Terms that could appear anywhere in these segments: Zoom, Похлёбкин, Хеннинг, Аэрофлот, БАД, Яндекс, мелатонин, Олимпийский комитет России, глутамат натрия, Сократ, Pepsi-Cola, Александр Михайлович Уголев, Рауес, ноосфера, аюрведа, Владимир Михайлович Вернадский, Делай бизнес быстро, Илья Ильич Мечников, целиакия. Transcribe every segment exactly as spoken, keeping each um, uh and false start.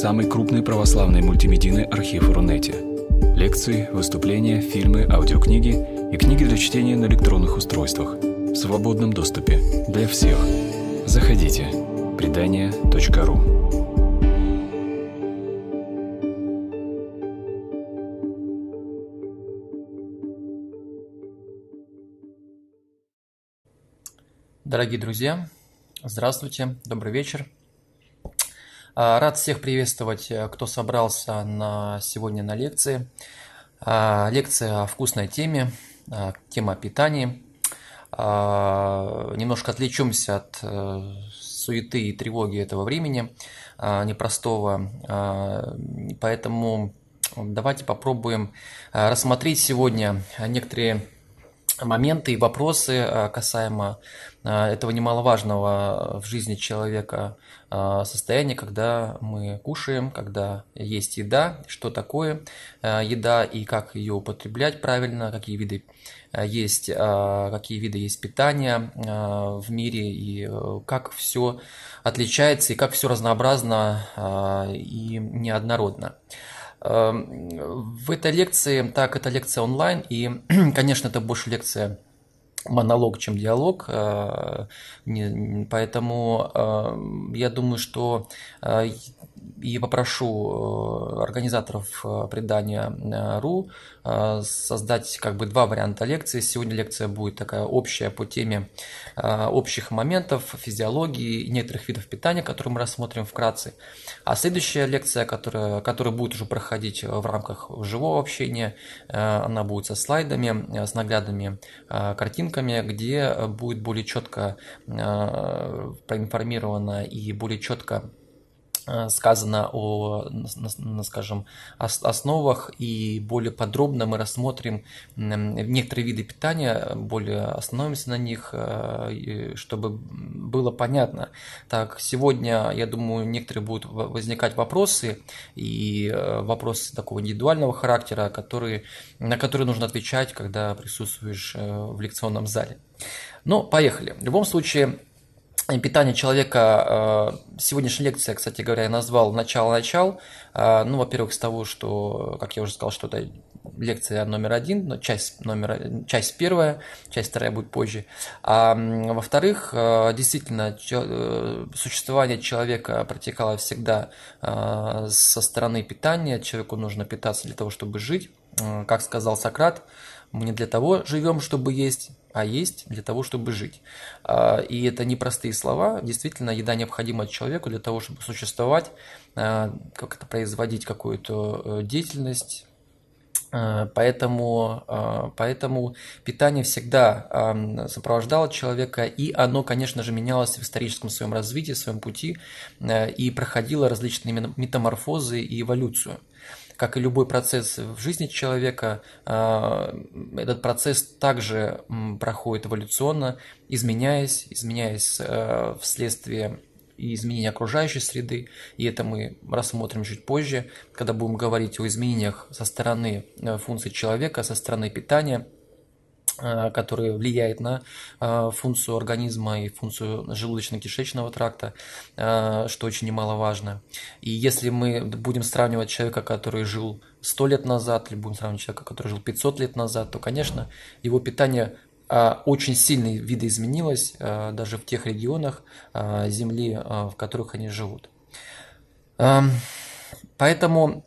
самый крупный православный мультимедийный архив Рунете. Лекции, выступления, фильмы, аудиокниги и книги для чтения на электронных устройствах в свободном доступе для всех. Заходите. предания точка ру Дорогие друзья, здравствуйте, добрый вечер. Рад всех приветствовать, кто собрался на сегодня на лекции. Лекция о вкусной теме, тема питания. Немножко отвлечемся от суеты и тревоги этого времени непростого, поэтому давайте попробуем рассмотреть сегодня некоторые моменты и вопросы касаемо этого немаловажного в жизни человека состояния, когда мы кушаем, когда есть еда, что такое еда и как ее употреблять правильно, какие виды есть, какие виды есть питания в мире и как все отличается и как все разнообразно и неоднородно. В этой лекции, так, это лекция онлайн, и, конечно, это больше лекция монолог, чем диалог, поэтому я думаю, что и попрошу организаторов предания точка ру создать как бы два варианта лекции. Сегодня лекция будет такая общая по теме общих моментов физиологии и некоторых видов питания, которые мы рассмотрим вкратце. А следующая лекция, которая, которая будет уже проходить в рамках живого общения, она будет со слайдами, с наглядными картинками, где будет более четко проинформировано и более четко сказано о, скажем, основах, и более подробно мы рассмотрим некоторые виды питания, более остановимся на них, чтобы было понятно. Так, сегодня, я думаю, некоторые будут возникать вопросы, и вопросы такого индивидуального характера, которые, на которые нужно отвечать, когда присутствуешь в лекционном зале. Ну, поехали. В любом случае, питание человека. Сегодняшняя лекция, кстати говоря, я назвал «Начало-начал». Ну, во-первых, с того, что, как я уже сказал, что это лекция номер один, но часть, номер, часть первая, часть вторая будет позже. А, во-вторых, действительно, существование человека протекало всегда со стороны питания. Человеку нужно питаться для того, чтобы жить. Как сказал Сократ, мы не для того живем, чтобы есть, а есть для того, чтобы жить. И это непростые слова. Действительно, еда необходима человеку для того, чтобы существовать, как-то производить какую-то деятельность. Поэтому, поэтому питание всегда сопровождало человека, и оно, конечно же, менялось в историческом своем развитии, в своем пути, и проходило различные метаморфозы и эволюцию. Как и любой процесс в жизни человека, этот процесс также проходит эволюционно, изменяясь, изменяясь вследствие изменения окружающей среды, и это мы рассмотрим чуть позже, когда будем говорить о изменениях со стороны функций человека, со стороны питания, который влияет на функцию организма и функцию желудочно-кишечного тракта, что очень немаловажно. И если мы будем сравнивать человека, который жил сто лет назад, или будем сравнивать человека, который жил пятьсот лет назад, то, конечно, его питание очень сильно видоизменилось даже в тех регионах Земли, в которых они живут. Поэтому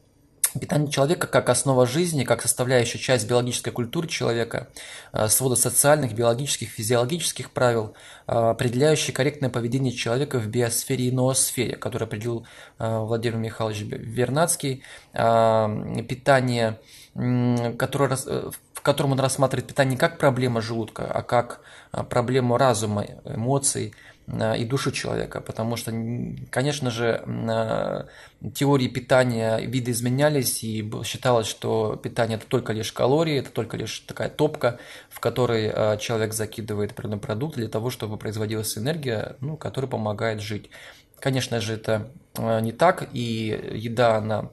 питание человека как основа жизни, как составляющая часть биологической культуры человека, свода социальных, биологических, физиологических правил, определяющий корректное поведение человека в биосфере и ноосфере, которое определил Владимир Михайлович Вернадский, питание, которое, в котором он рассматривает питание не как проблема желудка, а как проблему разума, эмоций и душу человека, потому что, конечно же, теории питания, виды изменялись, и считалось, что питание – это только лишь калории, это только лишь такая топка, в которой человек закидывает определенный продукт для того, чтобы производилась энергия, ну, которая помогает жить. Конечно же, это не так, и еда, она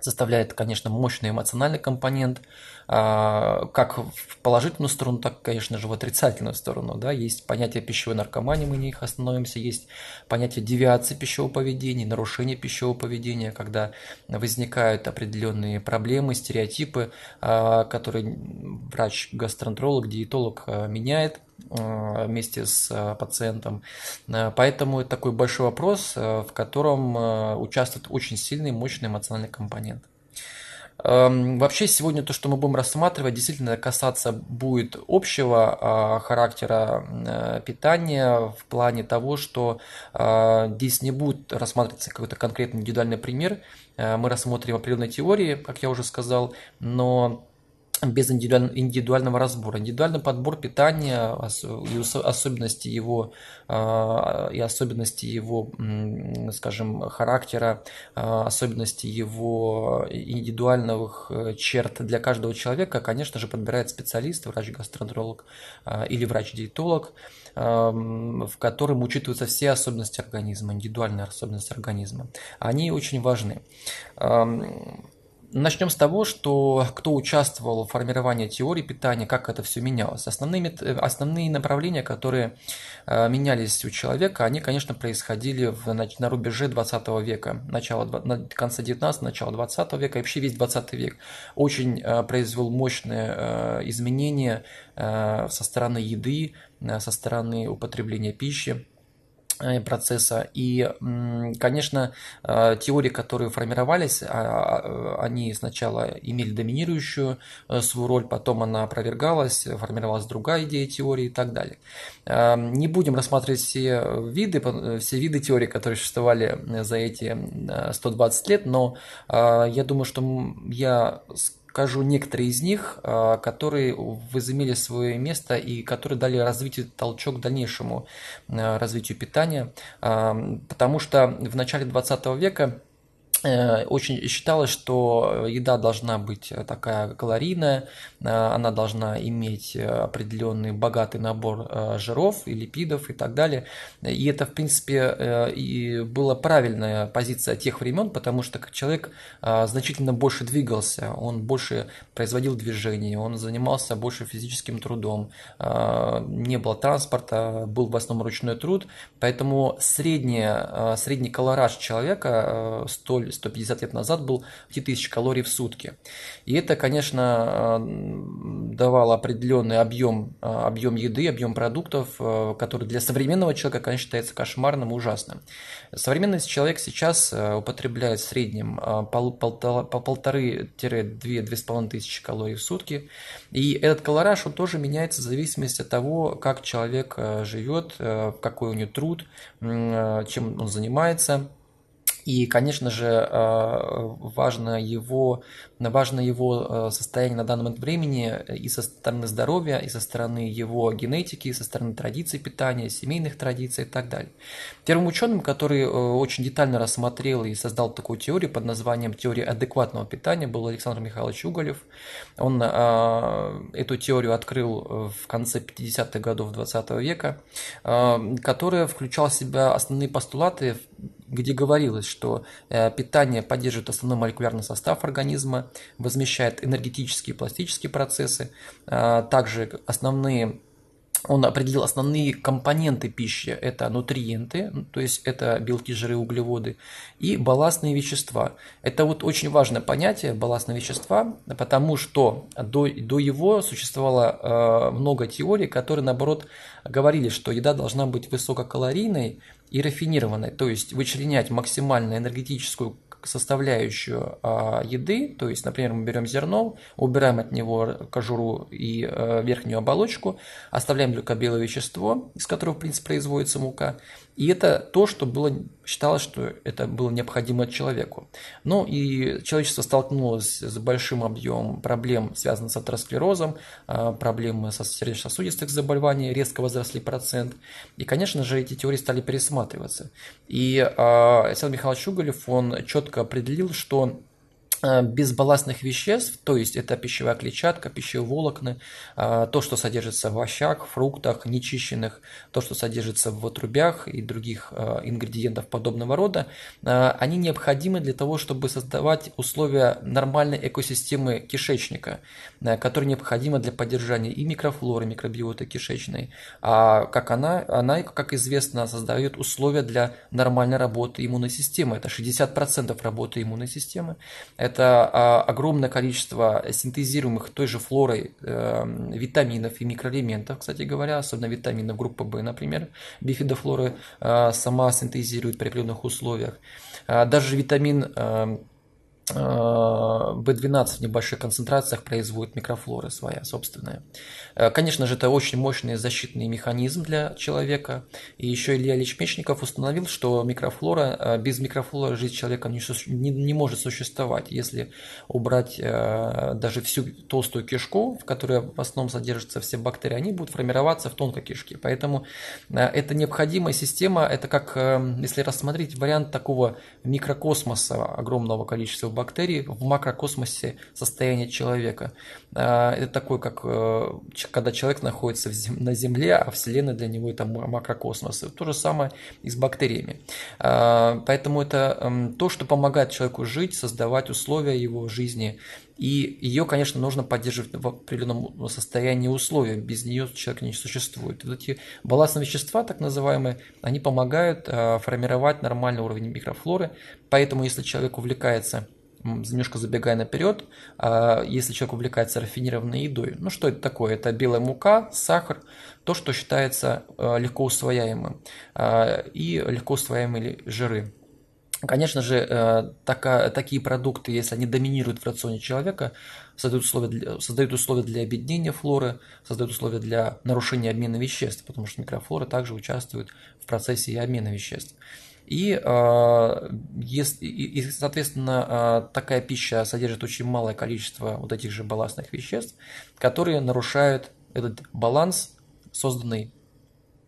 составляет, конечно, мощный эмоциональный компонент, как в положительную сторону, так, конечно же, в отрицательную сторону. Да? Есть понятие пищевой наркомании, мы на них остановимся, есть понятие девиации пищевого поведения, нарушения пищевого поведения, когда возникают определенные проблемы, стереотипы, которые врач-гастроэнтеролог, диетолог меняет вместе с пациентом. Поэтому это такой большой вопрос, в котором участвует очень сильный, мощный эмоциональный компонент. Вообще сегодня то, что мы будем рассматривать, действительно касаться будет общего характера питания в плане того, что здесь не будет рассматриваться какой-то конкретный индивидуальный пример. Мы рассмотрим определенные теории, как я уже сказал, но без индивидуального разбора. Индивидуальный подбор питания и особенности его, и особенности его, скажем, характера, особенности его индивидуальных черт для каждого человека, конечно же, подбирает специалист, врач-гастроэнтеролог или врач-диетолог, в котором учитываются все особенности организма, индивидуальные особенности организма. Они очень важны. Начнем с того, что кто участвовал в формировании теории питания, как это все менялось. Основные, основные направления, которые менялись у человека, они, конечно, происходили в, на, на рубеже двадцатого века, начало, на, конца девятнадцатого, начало двадцатого века, и вообще весь двадцатый век очень произвел мощные изменения со стороны еды, со стороны употребления пищи, процесса. И, конечно, теории, которые формировались, они сначала имели доминирующую свою роль, потом она опровергалась, формировалась другая идея теории и так далее. Не будем рассматривать все виды, все виды теорий, которые существовали за эти сто двадцать лет, но я думаю, что я скажу некоторые из них, которые возымели свое место и которые дали развитие, толчок к дальнейшему развитию питания, потому что в начале двадцатого века очень считалось, что еда должна быть такая калорийная, она должна иметь определенный богатый набор жиров и липидов и так далее. И это, в принципе, и была правильная позиция тех времен, потому что человек значительно больше двигался, он больше производил движений, он занимался больше физическим трудом, не было транспорта, был в основном ручной труд, поэтому средний, средний калораж человека столь сто пятьдесят лет назад был две тысячи калорий в сутки. И это, конечно, давало определенный объем, объем еды, объем продуктов, который для современного человека, конечно, считается кошмарным и ужасным. Современный человек сейчас употребляет в среднем пол, пол, по полторы-две-две с половиной тысячи калорий в сутки. И этот калораж, он тоже меняется в зависимости от того, как человек живет, какой у него труд, чем он занимается. И, конечно же, важно его, важно его состояние на данный момент времени и со стороны здоровья, и со стороны его генетики, и со стороны традиций питания, семейных традиций и так далее. Первым ученым, который очень детально рассмотрел и создал такую теорию под названием «Теория адекватного питания», был Александр Михайлович Уголев. Он эту теорию открыл в конце пятидесятых годов двадцатого века, которая включала в себя основные постулаты, где говорилось, что питание поддерживает основной молекулярный состав организма, возмещает энергетические и пластические процессы, также основные... Он определил основные компоненты пищи, это нутриенты, то есть это белки, жиры, углеводы, и балластные вещества. Это вот очень важное понятие, балластные вещества, потому что до, до его существовало э, много теорий, которые, наоборот, говорили, что еда должна быть высококалорийной и рафинированной, то есть вычленять максимально энергетическую составляющую э, еды, то есть, например, мы берем зерно, убираем от него кожуру и э, верхнюю оболочку, оставляем только белое вещество, из которого, в принципе, производится мука, и это то, что было, считалось, что это было необходимо человеку. Ну и человечество столкнулось с большим объемом проблем, связанных с атеросклерозом, э, проблемы со сердечно-сосудистых заболеваний, резко возросли процент, и, конечно же, эти теории стали пересматриваться. И э, Александр Михайлович Уголев, он четко определил, что безбалластных веществ, то есть это пищевая клетчатка, пищевые волокна, то, что содержится в овощах, фруктах, нечищенных, то, что содержится в отрубях и других ингредиентов подобного рода, они необходимы для того, чтобы создавать условия нормальной экосистемы кишечника, которая необходима для поддержания и микрофлоры, микробиоты кишечной. А как она, она, как известно, создает условия для нормальной работы иммунной системы. Это шестьдесят процентов работы иммунной системы. Это огромное количество синтезируемых той же флорой витаминов и микроэлементов, кстати говоря, особенно витаминов группы В, например. Бифидофлора сама синтезирует при определенных условиях. Даже витамин бэ двенадцать в небольших концентрациях производит микрофлора своя собственная. Конечно же, это очень мощный защитный механизм для человека. И еще Илья Ильич Мечников установил, что микрофлора, без микрофлоры жизнь человека не, не, не может существовать. Если убрать даже всю толстую кишку, в которой в основном содержатся все бактерии, они будут формироваться в тонкой кишке. Поэтому это необходимая система. Это как, если рассмотреть вариант такого микрокосмоса, огромного количества бактерий в макрокосмосе состояние человека. Это такое, как когда человек находится на Земле, а Вселенная для него это макрокосмос. То же самое и с бактериями. Поэтому это то, что помогает человеку жить, создавать условия его жизни. И ее, конечно, нужно поддерживать в определенном состоянии условия. Без нее человек не существует. Вот эти балластные вещества, так называемые, они помогают формировать нормальный уровень микрофлоры. Поэтому, если человек увлекается, немножко забегая наперед, если человек увлекается рафинированной едой, ну что это такое? Это белая мука, сахар, то, что считается легко усвояемым, и легко усвояемые жиры. Конечно же, такая, такие продукты, если они доминируют в рационе человека, создают условия для, создают условия для объединения флоры, создают условия для нарушения обмена веществ, потому что микрофлора также участвует в процессе и обмена веществ. И, и, соответственно, такая пища содержит очень малое количество вот этих же балластных веществ, которые нарушают этот баланс, созданный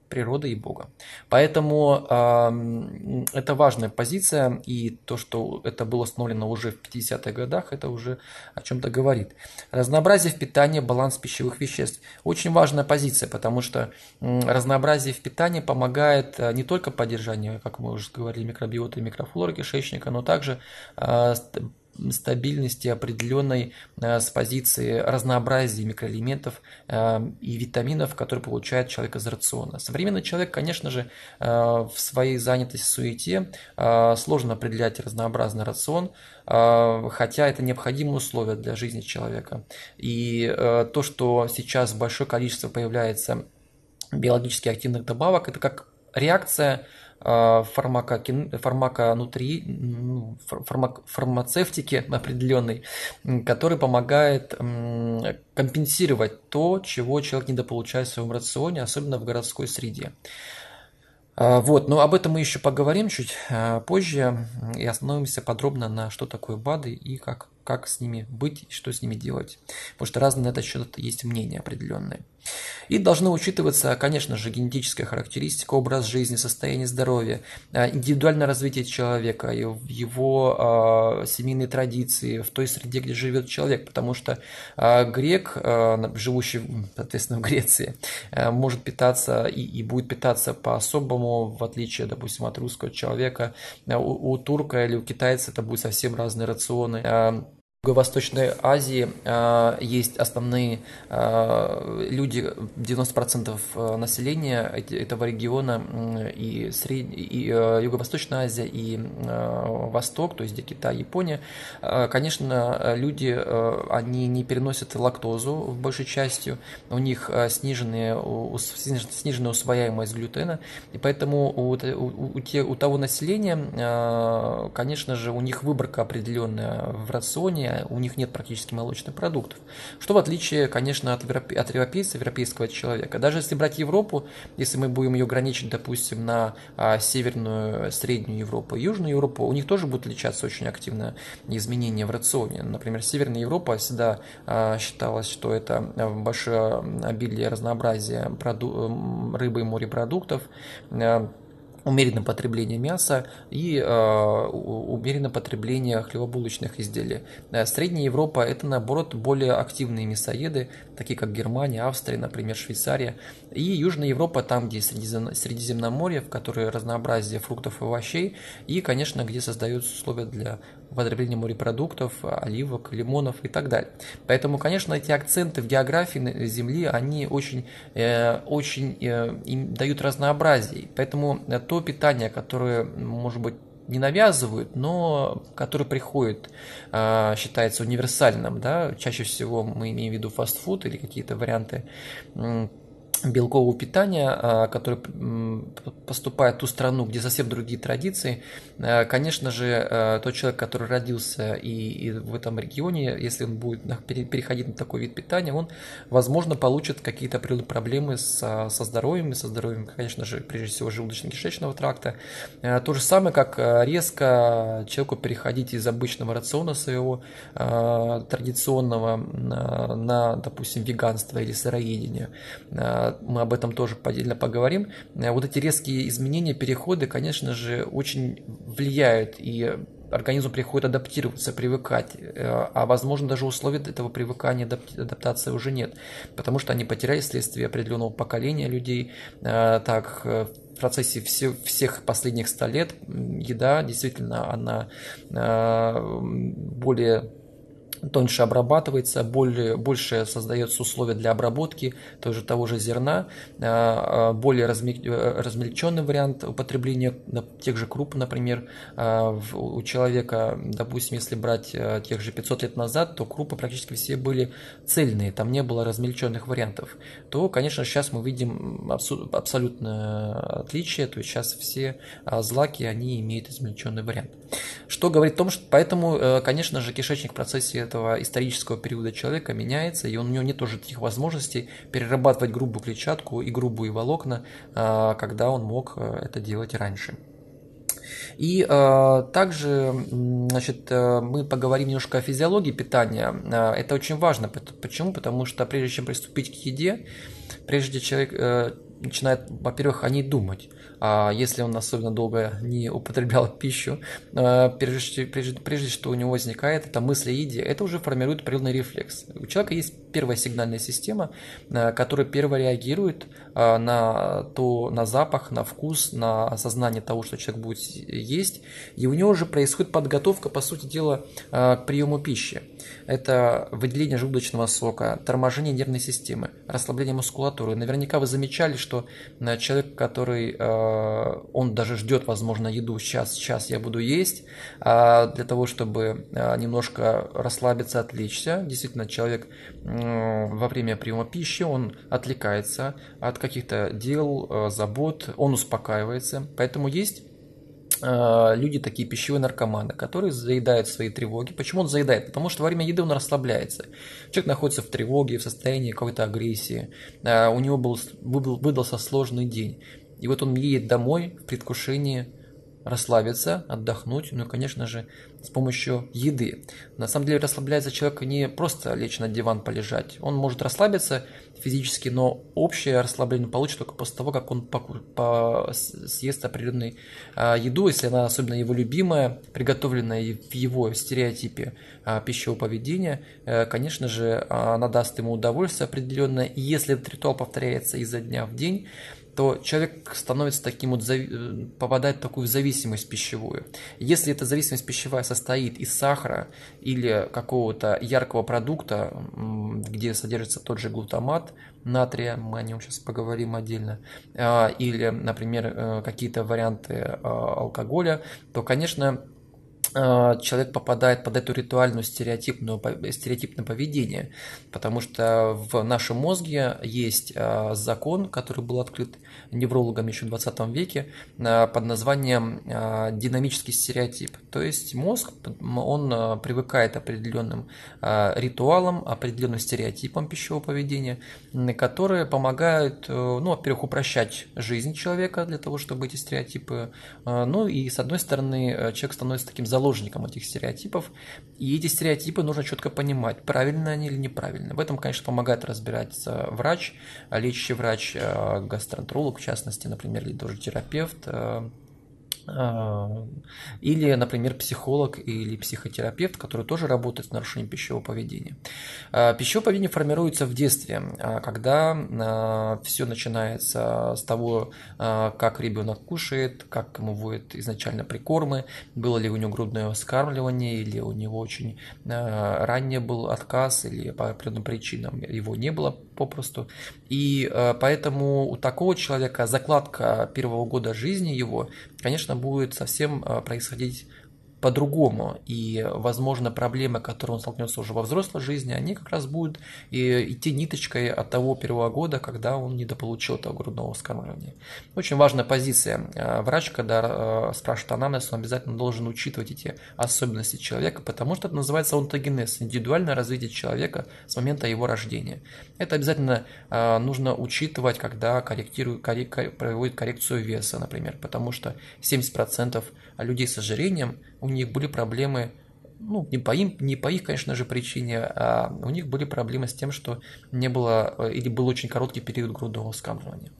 природы и Бога. Поэтому э, это важная позиция, и то, что это было установлено уже в пятидесятых годах, это уже о чем-то говорит. Разнообразие в питании, баланс пищевых веществ. Очень важная позиция, потому что э, разнообразие в питании помогает э, не только поддержанию, как мы уже говорили, микробиоты и микрофлоры кишечника, но также э, стабильности определенной с позиции разнообразия микроэлементов и витаминов, которые получает человек из рациона. Современный человек, конечно же, в своей занятости, суете сложно определять разнообразный рацион, хотя это необходимые условия для жизни человека. И то, что сейчас большое количество появляется биологически активных добавок, это как реакция фармаконутри... фармак... фармацевтики определенной, который помогает компенсировать то, чего человек недополучает в своем рационе, особенно в городской среде. Вот, но об этом мы еще поговорим чуть позже и остановимся подробно на что такое БАДы и как, как с ними быть и что с ними делать. Потому что разные на этот счет есть мнения определенные. И должны учитываться, конечно же, генетическая характеристика, образ жизни, состояние здоровья, индивидуальное развитие человека, его семейные традиции в той среде, где живет человек. Потому что грек, живущий, соответственно, в Греции, может питаться и, и будет питаться по-особому, в отличие, допустим, от русского человека. У, у турка или у китайца это будут совсем разные рационы. В Юго-Восточной Азии э, есть основные э, люди, девяносто процентов населения этого региона, э, и, сред... и э, Юго-Восточная Азия, и э, Восток, то есть где Китай, Япония. Э, конечно, люди, э, они не переносят лактозу в большей части, у них сниженная, ус... сниженная усвояемость глютена, и поэтому у, у, у, те, у того населения, э, конечно же, у них выборка определенная в рационе, у них нет практически молочных продуктов, что в отличие, конечно, от, европе... от европейца, европейского человека. Даже если брать Европу, если мы будем ее ограничить, допустим, на а, Северную, Среднюю Европу и Южную Европу, у них тоже будут отличаться очень активно изменения в рационе. Например, Северная Европа всегда а, считалось, что это большое обилие разнообразия проду... рыбы и морепродуктов, а, умеренное потребление мяса и э, умеренное потребление хлебобулочных изделий. Средняя Европа – это, наоборот, более активные мясоеды, такие как Германия, Австрия, например, Швейцария. И Южная Европа, там, где Средиземноморье, в которой разнообразие фруктов и овощей, и, конечно, где создаются условия для потребления морепродуктов, оливок, лимонов и так далее. Поэтому, конечно, эти акценты в географии Земли, они очень, э, очень э, им дают разнообразие. Поэтому то питание, которое, может быть, не навязывают, но которое приходит, считается универсальным, да, чаще всего мы имеем в виду фастфуд или какие-то варианты белкового питания, которое поступает в ту страну, где совсем другие традиции. Конечно же, тот человек, который родился и, и в этом регионе, если он будет переходить на такой вид питания, он, возможно, получит какие-то проблемы со, со здоровьем, со здоровьем, конечно же, прежде всего, желудочно-кишечного тракта. То же самое, как резко человеку переходить из обычного рациона своего традиционного на, на допустим, веганство или сыроедение. Мы об этом тоже отдельно поговорим. Вот эти резкие изменения, переходы, конечно же, очень влияют, и организму приходит адаптироваться, привыкать, а возможно даже условий этого привыкания, адаптации уже нет, потому что они потеряли вследствие определенного поколения людей. Так, в процессе всех последних ста лет еда действительно она более тоньше обрабатывается, более, больше создается условия для обработки того же, того же зерна, более размельченный вариант употребления тех же круп, например, у человека, допустим, если брать тех же пятьсот лет назад, то крупы практически все были цельные, там не было размельченных вариантов, то, конечно, сейчас мы видим абсолютное отличие, то есть сейчас все злаки, они имеют измельченный вариант. Что говорит о том, что поэтому, конечно же, кишечник в процессе этого исторического периода человека меняется, и у него нет уже таких возможностей перерабатывать грубую клетчатку и грубые волокна, когда он мог это делать раньше. И э, также, значит, мы поговорим немножко о физиологии питания. Это очень важно. Почему? Потому что прежде чем приступить к еде, прежде человек э, начинает, во-первых, о ней думать. А если он особенно долго не употреблял пищу, э, прежде, прежде, прежде что у него возникает эта мысль о еде, это уже формирует определенный рефлекс. У человека есть первая сигнальная система, э, которая первая реагирует э, на, то, на запах, на вкус, на осознание того, что человек будет есть, и у него уже происходит подготовка, по сути дела, э, к приему пищи. Это выделение желудочного сока, торможение нервной системы, расслабление мускулатуры. Наверняка вы замечали, что человек, который, он даже ждет, возможно, еду, сейчас, сейчас я буду есть, для того, чтобы немножко расслабиться, отвлечься. Действительно, человек во время приема пищи, он отвлекается от каких-то дел, забот, он успокаивается, поэтому есть люди такие пищевые наркоманы, которые заедают свои тревоги. Почему он заедает? Потому что во время еды он расслабляется. Человек находится в тревоге, в состоянии какой-то агрессии. У него был, выдался сложный день. И вот он едет домой в предвкушении расслабиться, отдохнуть, ну и, конечно же, с помощью еды. На самом деле расслабляется человек не просто лечь на диван полежать. Он может расслабиться физически, но общее расслабление получит только после того, как он съест определенную еду, если она особенно его любимая, приготовленная в его стереотипе пищевого поведения. Конечно же, она даст ему удовольствие определенное. И если этот ритуал повторяется изо дня в день, то человек становится таким вот, попадает в такую зависимость пищевую. Если эта зависимость пищевая состоит из сахара или какого-то яркого продукта, где содержится тот же глутамат натрия, мы о нем сейчас поговорим отдельно, или, например, какие-то варианты алкоголя, то, конечно, человек попадает под эту ритуальную стереотипную, стереотипное поведение, потому что в нашем мозге есть закон, который был открыт неврологами еще в двадцатом веке под названием динамический стереотип. То есть мозг, он привыкает к определенным ритуалам, определенным стереотипам пищевого поведения, которые помогают, ну, во-первых, упрощать жизнь человека для того, чтобы эти стереотипы, ну и с одной стороны человек становится таким забывающим, заложником этих стереотипов, и эти стереотипы нужно четко понимать, правильно они или неправильно. В этом, конечно, помогает разбираться врач, лечащий врач, гастроэнтеролог, в частности, например, или тоже терапевт, или, например, психолог или психотерапевт, который тоже работает с нарушением пищевого поведения. Пищевое поведение формируется в детстве, когда все начинается с того, как ребенок кушает, как ему вводят изначально прикормы, было ли у него грудное вскармливание, или у него очень ранее был отказ, или по определенным причинам его не было попросту. И поэтому у такого человека закладка первого года жизни его, конечно, будет совсем происходить по-другому, и, возможно, проблемы, которые он столкнется уже во взрослой жизни, они как раз будут идти ниточкой от того первого года, когда он недополучил этого грудного вскармливания. Очень важная позиция. Врач, когда спрашивает анамнез, он обязательно должен учитывать эти особенности человека, потому что это называется онтогенез, индивидуальное развитие человека с момента его рождения. Это обязательно нужно учитывать, когда корректируют, коррек, проводят коррекцию веса, например, потому что семьдесят процентов людей с ожирением, у них были проблемы, ну, не по им, не по их, конечно же, причине, а у них были проблемы с тем, что не было или был очень короткий период грудного вскармливания.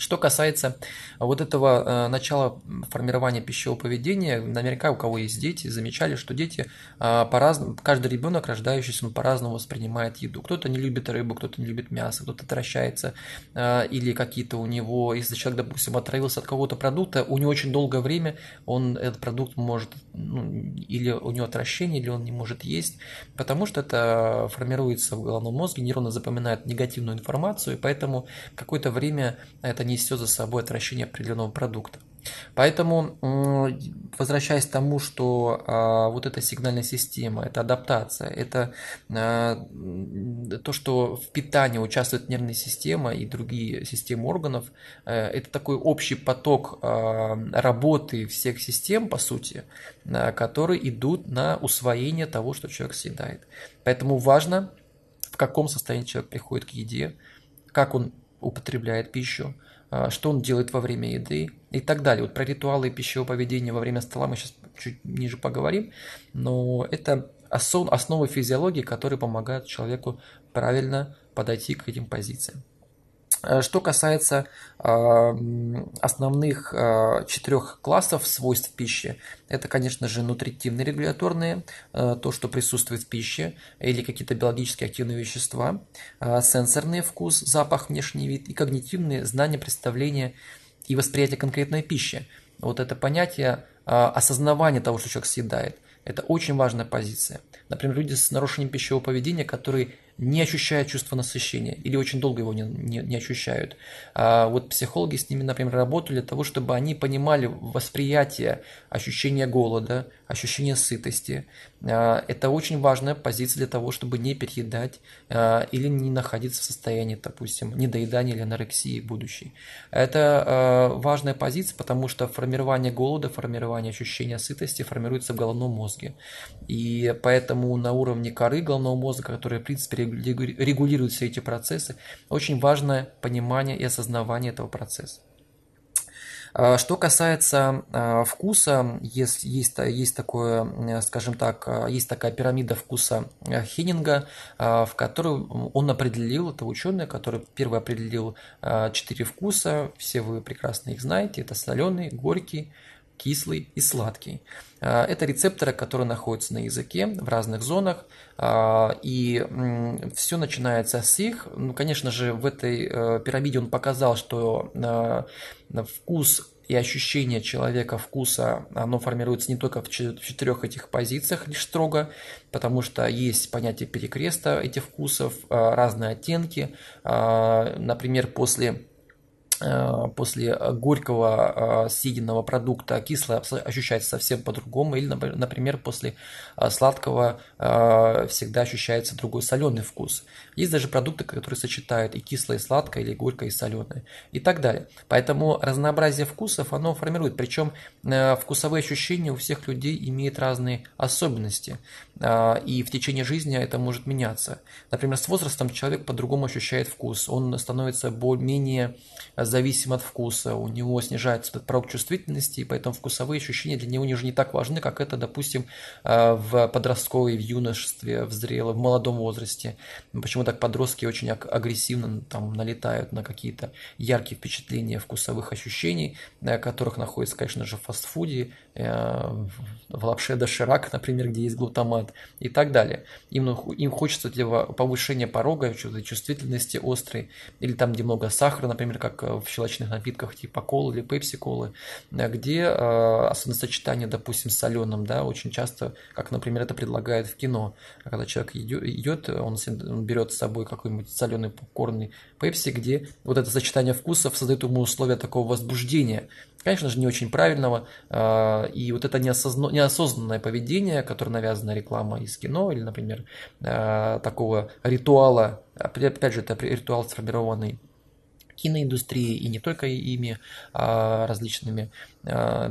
Что касается вот этого начала формирования пищевого поведения, наверняка у кого есть дети, замечали, что дети по-разному, каждый ребенок, рождающийся, он по-разному воспринимает еду. Кто-то не любит рыбу, кто-то не любит мясо, кто-то отвращается, или какие-то у него, если человек, допустим, отравился от какого-то продукта, у него очень долгое время он этот продукт может, ну, или у него отвращение, или он не может есть, потому что это формируется в головном мозге, нейроны запоминают негативную информацию, и поэтому какое-то время это несет за собой отвращение определенного продукта. Поэтому, возвращаясь к тому, что а, вот эта сигнальная система, это адаптация, это а, то, что в питании участвует нервная система и другие системы органов, а, это такой общий поток а, работы всех систем, по сути, а, которые идут на усвоение того, что человек съедает. Поэтому важно, в каком состоянии человек приходит к еде, как он употребляет пищу, что он делает во время еды и так далее. Вот про ритуалы пищевого поведения во время стола мы сейчас чуть ниже поговорим, но это основы физиологии, которые помогают человеку правильно подойти к этим позициям. Что касается основных четырех классов свойств пищи, это, конечно же, нутритивные регуляторные, то, что присутствует в пище, или какие-то биологически активные вещества, сенсорный вкус, запах, внешний вид и когнитивные знания, представления и восприятие конкретной пищи. Вот это понятие осознавания того, что человек съедает, это очень важная позиция. Например, люди с нарушением пищевого поведения, которые не ощущают чувство насыщения или очень долго его не, не, не ощущают. А вот психологи с ними, например, работали для того, чтобы они понимали восприятие, ощущение голода, ощущение сытости. А, это очень важная позиция для того, чтобы не переедать а, или не находиться в состоянии, допустим, недоедания или анорексии будущей. Это а, важная позиция, потому что формирование голода, формирование ощущения сытости формируется в головном мозге. И поэтому на уровне коры головного мозга, которая, в принципе, регулируют все эти процессы, очень важное понимание и осознавание этого процесса. Что касается вкуса, есть, есть, есть, такое, скажем так, есть такая пирамида вкуса Хеннинга, в которую он определил, это ученый, который первый определил четыре вкуса, все вы прекрасно их знаете, это соленый, горький, кислый и сладкий. Это рецепторы, которые находятся на языке в разных зонах, и все начинается с их. Ну, конечно же, в этой пирамиде он показал, что вкус и ощущение человека вкуса, оно формируется не только в четырех этих позициях лишь строго, потому что есть понятие перекреста этих вкусов, разные оттенки. Например, после после горького съеденного продукта кислое ощущается совсем по-другому, или, например, после сладкого всегда ощущается другой соленый вкус. Есть даже продукты, которые сочетают и кислое, и сладкое, или горькое, и соленое, и так далее. Поэтому разнообразие вкусов, оно формирует, причем вкусовые ощущения у всех людей имеют разные особенности, и в течение жизни это может меняться. Например, с возрастом человек по-другому ощущает вкус, он становится более-менее зависим от вкуса, у него снижается этот порог чувствительности, и поэтому вкусовые ощущения для него уже не так важны, как это, допустим, в подростковой, в юношестве, в зрелом, в молодом возрасте. Почему так подростки очень агрессивно там налетают на какие-то яркие впечатления вкусовых ощущений, которых находится, конечно же, в фастфуде, в лапше доширак, например, где есть глутамат и так далее. Им, им хочется для повышения порога чувствительности острой, или там, где много сахара, например, как в щелочных напитках типа колы или пепси-колы, где особенно сочетание, допустим, с соленым, да, очень часто, как, например, это предлагают в кино. Когда человек идет, он берет с собой какой-нибудь соленый попкорный пепси, где вот это сочетание вкусов создает ему условия такого возбуждения, конечно же, не очень правильного, и вот это неосознанное поведение, которое навязано реклама из кино или, например, такого ритуала, опять же, это ритуал, сформированный киноиндустрии и не только ими, а различными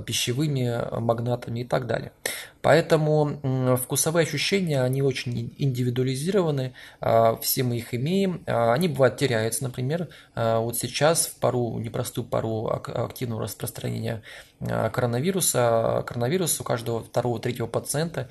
пищевыми магнатами и так далее. Поэтому вкусовые ощущения, они очень индивидуализированы, все мы их имеем, они бывают теряются, например, вот сейчас в пару, непростую пару активного распространения коронавируса, коронавирус у каждого второго, третьего пациента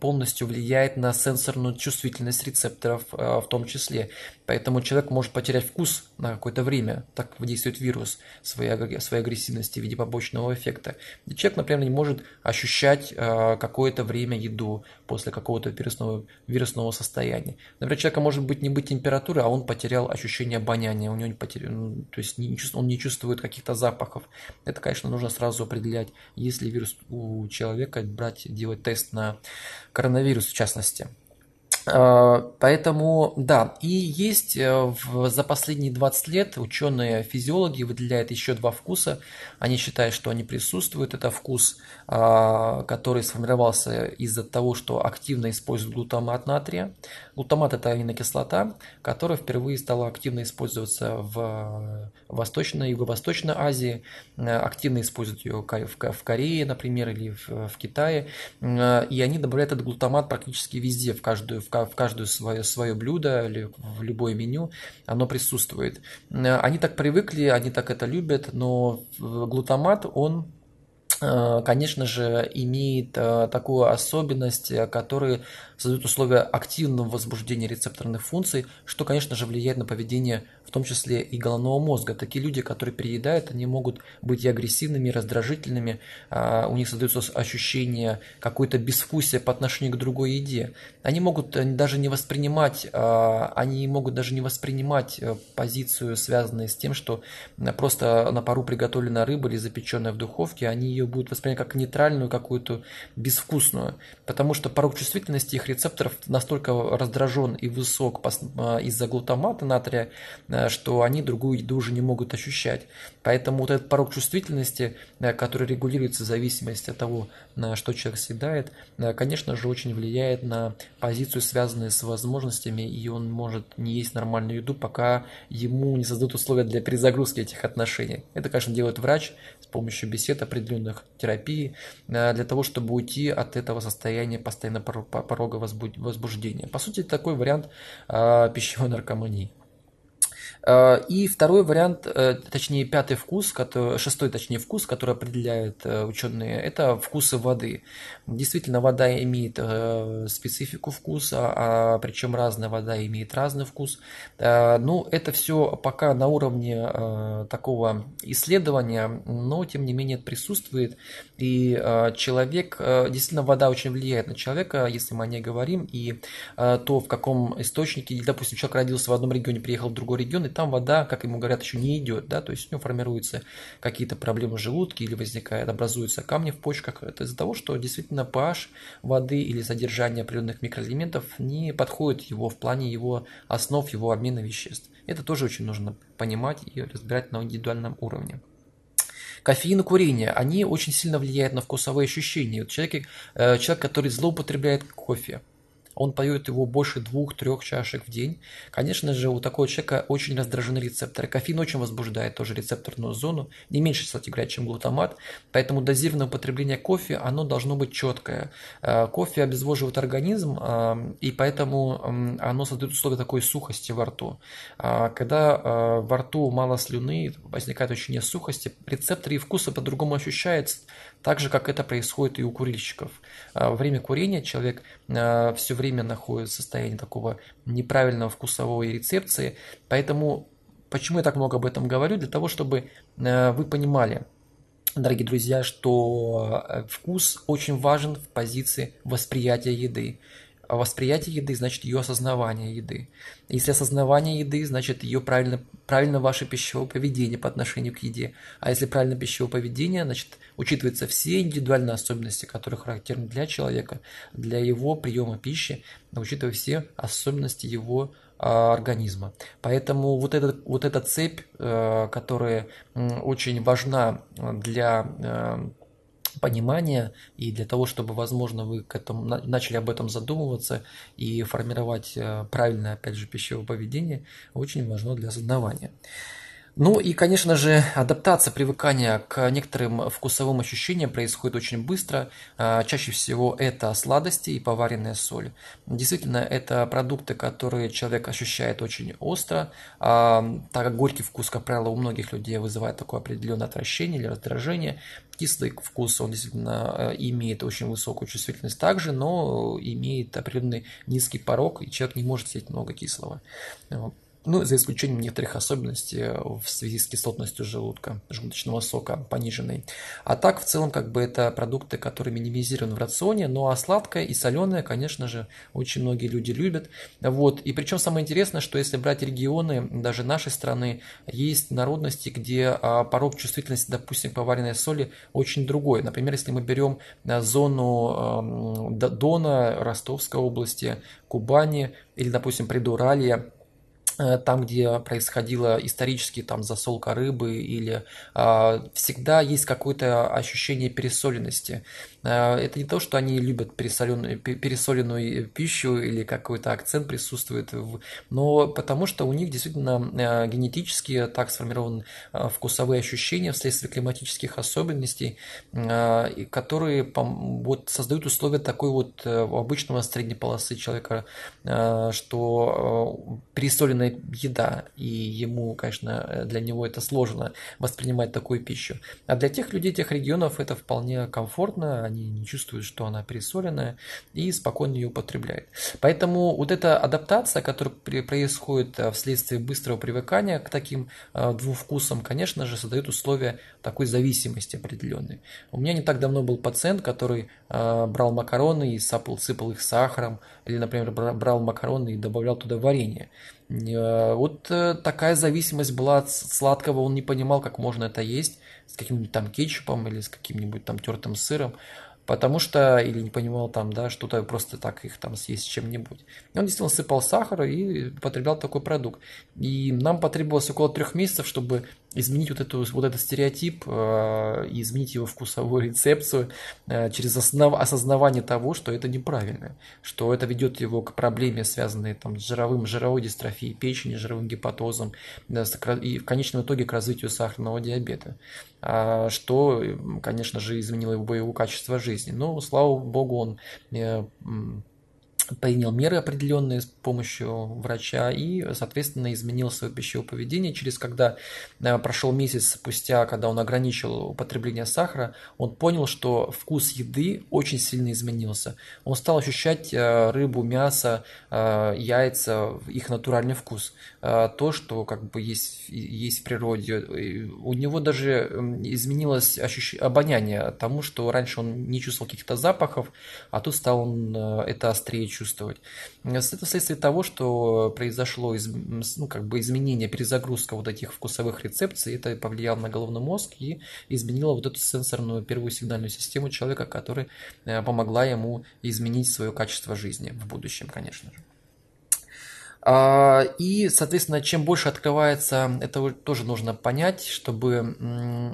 полностью влияет на сенсорную чувствительность рецепторов в том числе, поэтому человек может потерять вкус на какое-то время, так действует вирус своей, своей агрессивности в виде побочного эффекта. И человек, например, не может ощущать какое-то время еду после какого-то вирусного, вирусного состояния. Например, у человека может быть не быть температуры, а он потерял ощущение обоняния, у него не потеря... то есть не, он не чувствует каких-то запахов. Это, конечно, нужно сразу определять, если вирус у человека, брать, делать тест на коронавирус в частности. Поэтому, да, и есть в, за последние двадцать лет ученые-физиологи выделяют еще два вкуса. Они считают, что они присутствуют. Это вкус, который сформировался из-за того, что активно используют глутамат натрия. Глутамат – это аминокислота, которая впервые стала активно использоваться в Восточной, Юго-Восточной Азии. Активно используют ее в Корее, например, или в, в Китае. И они добавляют этот глутамат практически везде, в каждую в в каждое свое, свое блюдо или в любое меню оно присутствует. Они так привыкли, они так это любят, но глутамат, он, конечно же, имеет такую особенность, которая создает условия активного возбуждения рецепторных функций, что, конечно же, влияет на поведение, в том числе и головного мозга. Такие люди, которые переедают, они могут быть и агрессивными, и раздражительными, у них создается ощущение какой-то безвкусия по отношению к другой еде. Они могут даже не воспринимать, они могут даже не воспринимать позицию, связанную с тем, что просто на пару приготовлена рыба или запеченная в духовке, они ее будут воспринимать как нейтральную, какую-то безвкусную, потому что порог чувствительности их рецепторов настолько раздражен и высок из-за глутамата натрия, что они другую еду уже не могут ощущать. Поэтому вот этот порог чувствительности, который регулируется в зависимости от того, на что человек съедает, конечно же, очень влияет на позицию, связанную с возможностями, и он может не есть нормальную еду, пока ему не создадут условия для перезагрузки этих отношений. Это, конечно, делает врач с помощью бесед, определенных терапий, для того, чтобы уйти от этого состояния постоянного порога возбуждения. По сути, это такой вариант пищевой наркомании. И второй вариант, точнее пятый вкус, который, шестой точнее вкус, который определяют ученые, это вкусы воды. Действительно, вода имеет специфику вкуса, а причем разная вода имеет разный вкус. Ну, это все пока на уровне такого исследования, но тем не менее это присутствует. И человек, действительно, вода очень влияет на человека, если мы о ней говорим, и то, в каком источнике, допустим, человек родился в одном регионе, приехал в другой регион, и там вода, как ему говорят, еще не идет, да, то есть у него формируются какие-то проблемы в желудке или возникают, образуются камни в почках. Это из-за того, что действительно pH воды или содержание определенных микроэлементов не подходит его в плане его основ, его обмена веществ. Это тоже очень нужно понимать и разбирать на индивидуальном уровне. Кофеин и курение, они очень сильно влияют на вкусовые ощущения. Вот человек, человек, который злоупотребляет кофе, он поет его больше двух-трех чашек в день. Конечно же, у такого человека очень раздражены рецепторы. Кофеин очень возбуждает тоже рецепторную зону, не меньше, кстати говоря, чем глутамат. Поэтому дозированное употребление кофе, оно должно быть четкое. Кофе обезвоживает организм, и поэтому оно создает условия такой сухости во рту. Когда во рту мало слюны, возникает ощущение сухости, рецепторы и вкусы по-другому ощущаются, так же, как это происходит и у курильщиков. Во время курения человек все время находится в состоянии такого неправильного вкусовой рецепции. Поэтому, почему я так много об этом говорю? Для того, чтобы вы понимали, дорогие друзья, что вкус очень важен в позиции восприятия еды. Восприятие еды, значит, ее осознавание еды. Если осознавание еды, значит, ее правильно, правильно ваше пищевое поведение по отношению к еде. А если правильно пищевое поведение, значит, учитываются все индивидуальные особенности, которые характерны для человека, для его приема пищи, учитывая все особенности его организма. Поэтому вот, этот, вот эта цепь, которая очень важна для понимания и для того, чтобы, возможно, вы к этому, начали об этом задумываться и формировать правильное, опять же, пищевое поведение, очень важно для осознавания. Ну и, конечно же, адаптация, привыкание к некоторым вкусовым ощущениям происходит очень быстро. Чаще всего это сладости и поваренная соль. Действительно, это продукты, которые человек ощущает очень остро, так как горький вкус, как правило, у многих людей вызывает такое определенное отвращение или раздражение. Кислый вкус, он действительно имеет очень высокую чувствительность также, но имеет определенный низкий порог, и человек не может съесть много кислого. Ну, за исключением некоторых особенностей в связи с кислотностью желудка, желудочного сока пониженной. А так, в целом, как бы это продукты, которые минимизированы в рационе. Ну, а сладкое и соленое, конечно же, очень многие люди любят. Вот. И причем самое интересное, что если брать регионы, даже нашей страны, есть народности, где порог чувствительности, допустим, к поваренной соли очень другой. Например, если мы берем зону Дона, Ростовской области, Кубани или, допустим, Придуралья, там, где происходила исторически там, засолка рыбы, или а, всегда есть какое-то ощущение пересоленности. А, это не то, что они любят пересоленную, пересоленную пищу или какой-то акцент присутствует, в, но потому что у них действительно генетически так сформированы вкусовые ощущения вследствие климатических особенностей, а, которые вот, создают условия такой вот обычного средней полосы человека, а, что пересоленная еда, и ему, конечно, для него это сложно воспринимать такую пищу. А для тех людей, тех регионов это вполне комфортно, они не чувствуют, что она пересоленная, и спокойно ее употребляют. Поэтому вот эта адаптация, которая происходит вследствие быстрого привыкания к таким двум вкусам, конечно же, создает условия такой зависимости определенной. У меня не так давно был пациент, который брал макароны и сыпал, сыпал их сахаром, или, например, брал макароны и добавлял туда варенье. Вот такая зависимость была от сладкого, он не понимал, как можно это есть с каким-нибудь там кетчупом или с каким-нибудь там тертым сыром, потому что, или не понимал там, да, что-то просто так их там съесть с чем-нибудь. Он действительно сыпал сахар и потреблял такой продукт. И нам потребовалось около трех месяцев, чтобы изменить вот, эту, вот этот стереотип, э, изменить его вкусовую рецепцию э, через основ, осознавание того, что это неправильно, что это ведет его к проблеме, связанной там, с жировым, жировой дистрофией печени, жировым гепатозом да, и в конечном итоге к развитию сахарного диабета, а, что, конечно же, изменило его, его качество жизни. Но, слава богу, он... Э, принял меры определенные с помощью врача и, соответственно, изменил свое пищевое поведение. Через когда прошел месяц спустя, когда он ограничил употребление сахара, он понял, что вкус еды очень сильно изменился. Он стал ощущать рыбу, мясо, яйца, их натуральный вкус. То, что как бы есть, есть в природе. У него даже изменилось ощущ... обоняние тому, что раньше он не чувствовал каких-то запахов, а тут стал он это острее чувствовать. Это вследствие того, что произошло из, ну, как бы изменение, перезагрузка вот этих вкусовых рецепций, это повлияло на головной мозг и изменило вот эту сенсорную первую сигнальную систему человека, которая помогла ему изменить свое качество жизни в будущем, конечно же. И, соответственно, чем больше открывается, это тоже нужно понять, чтобы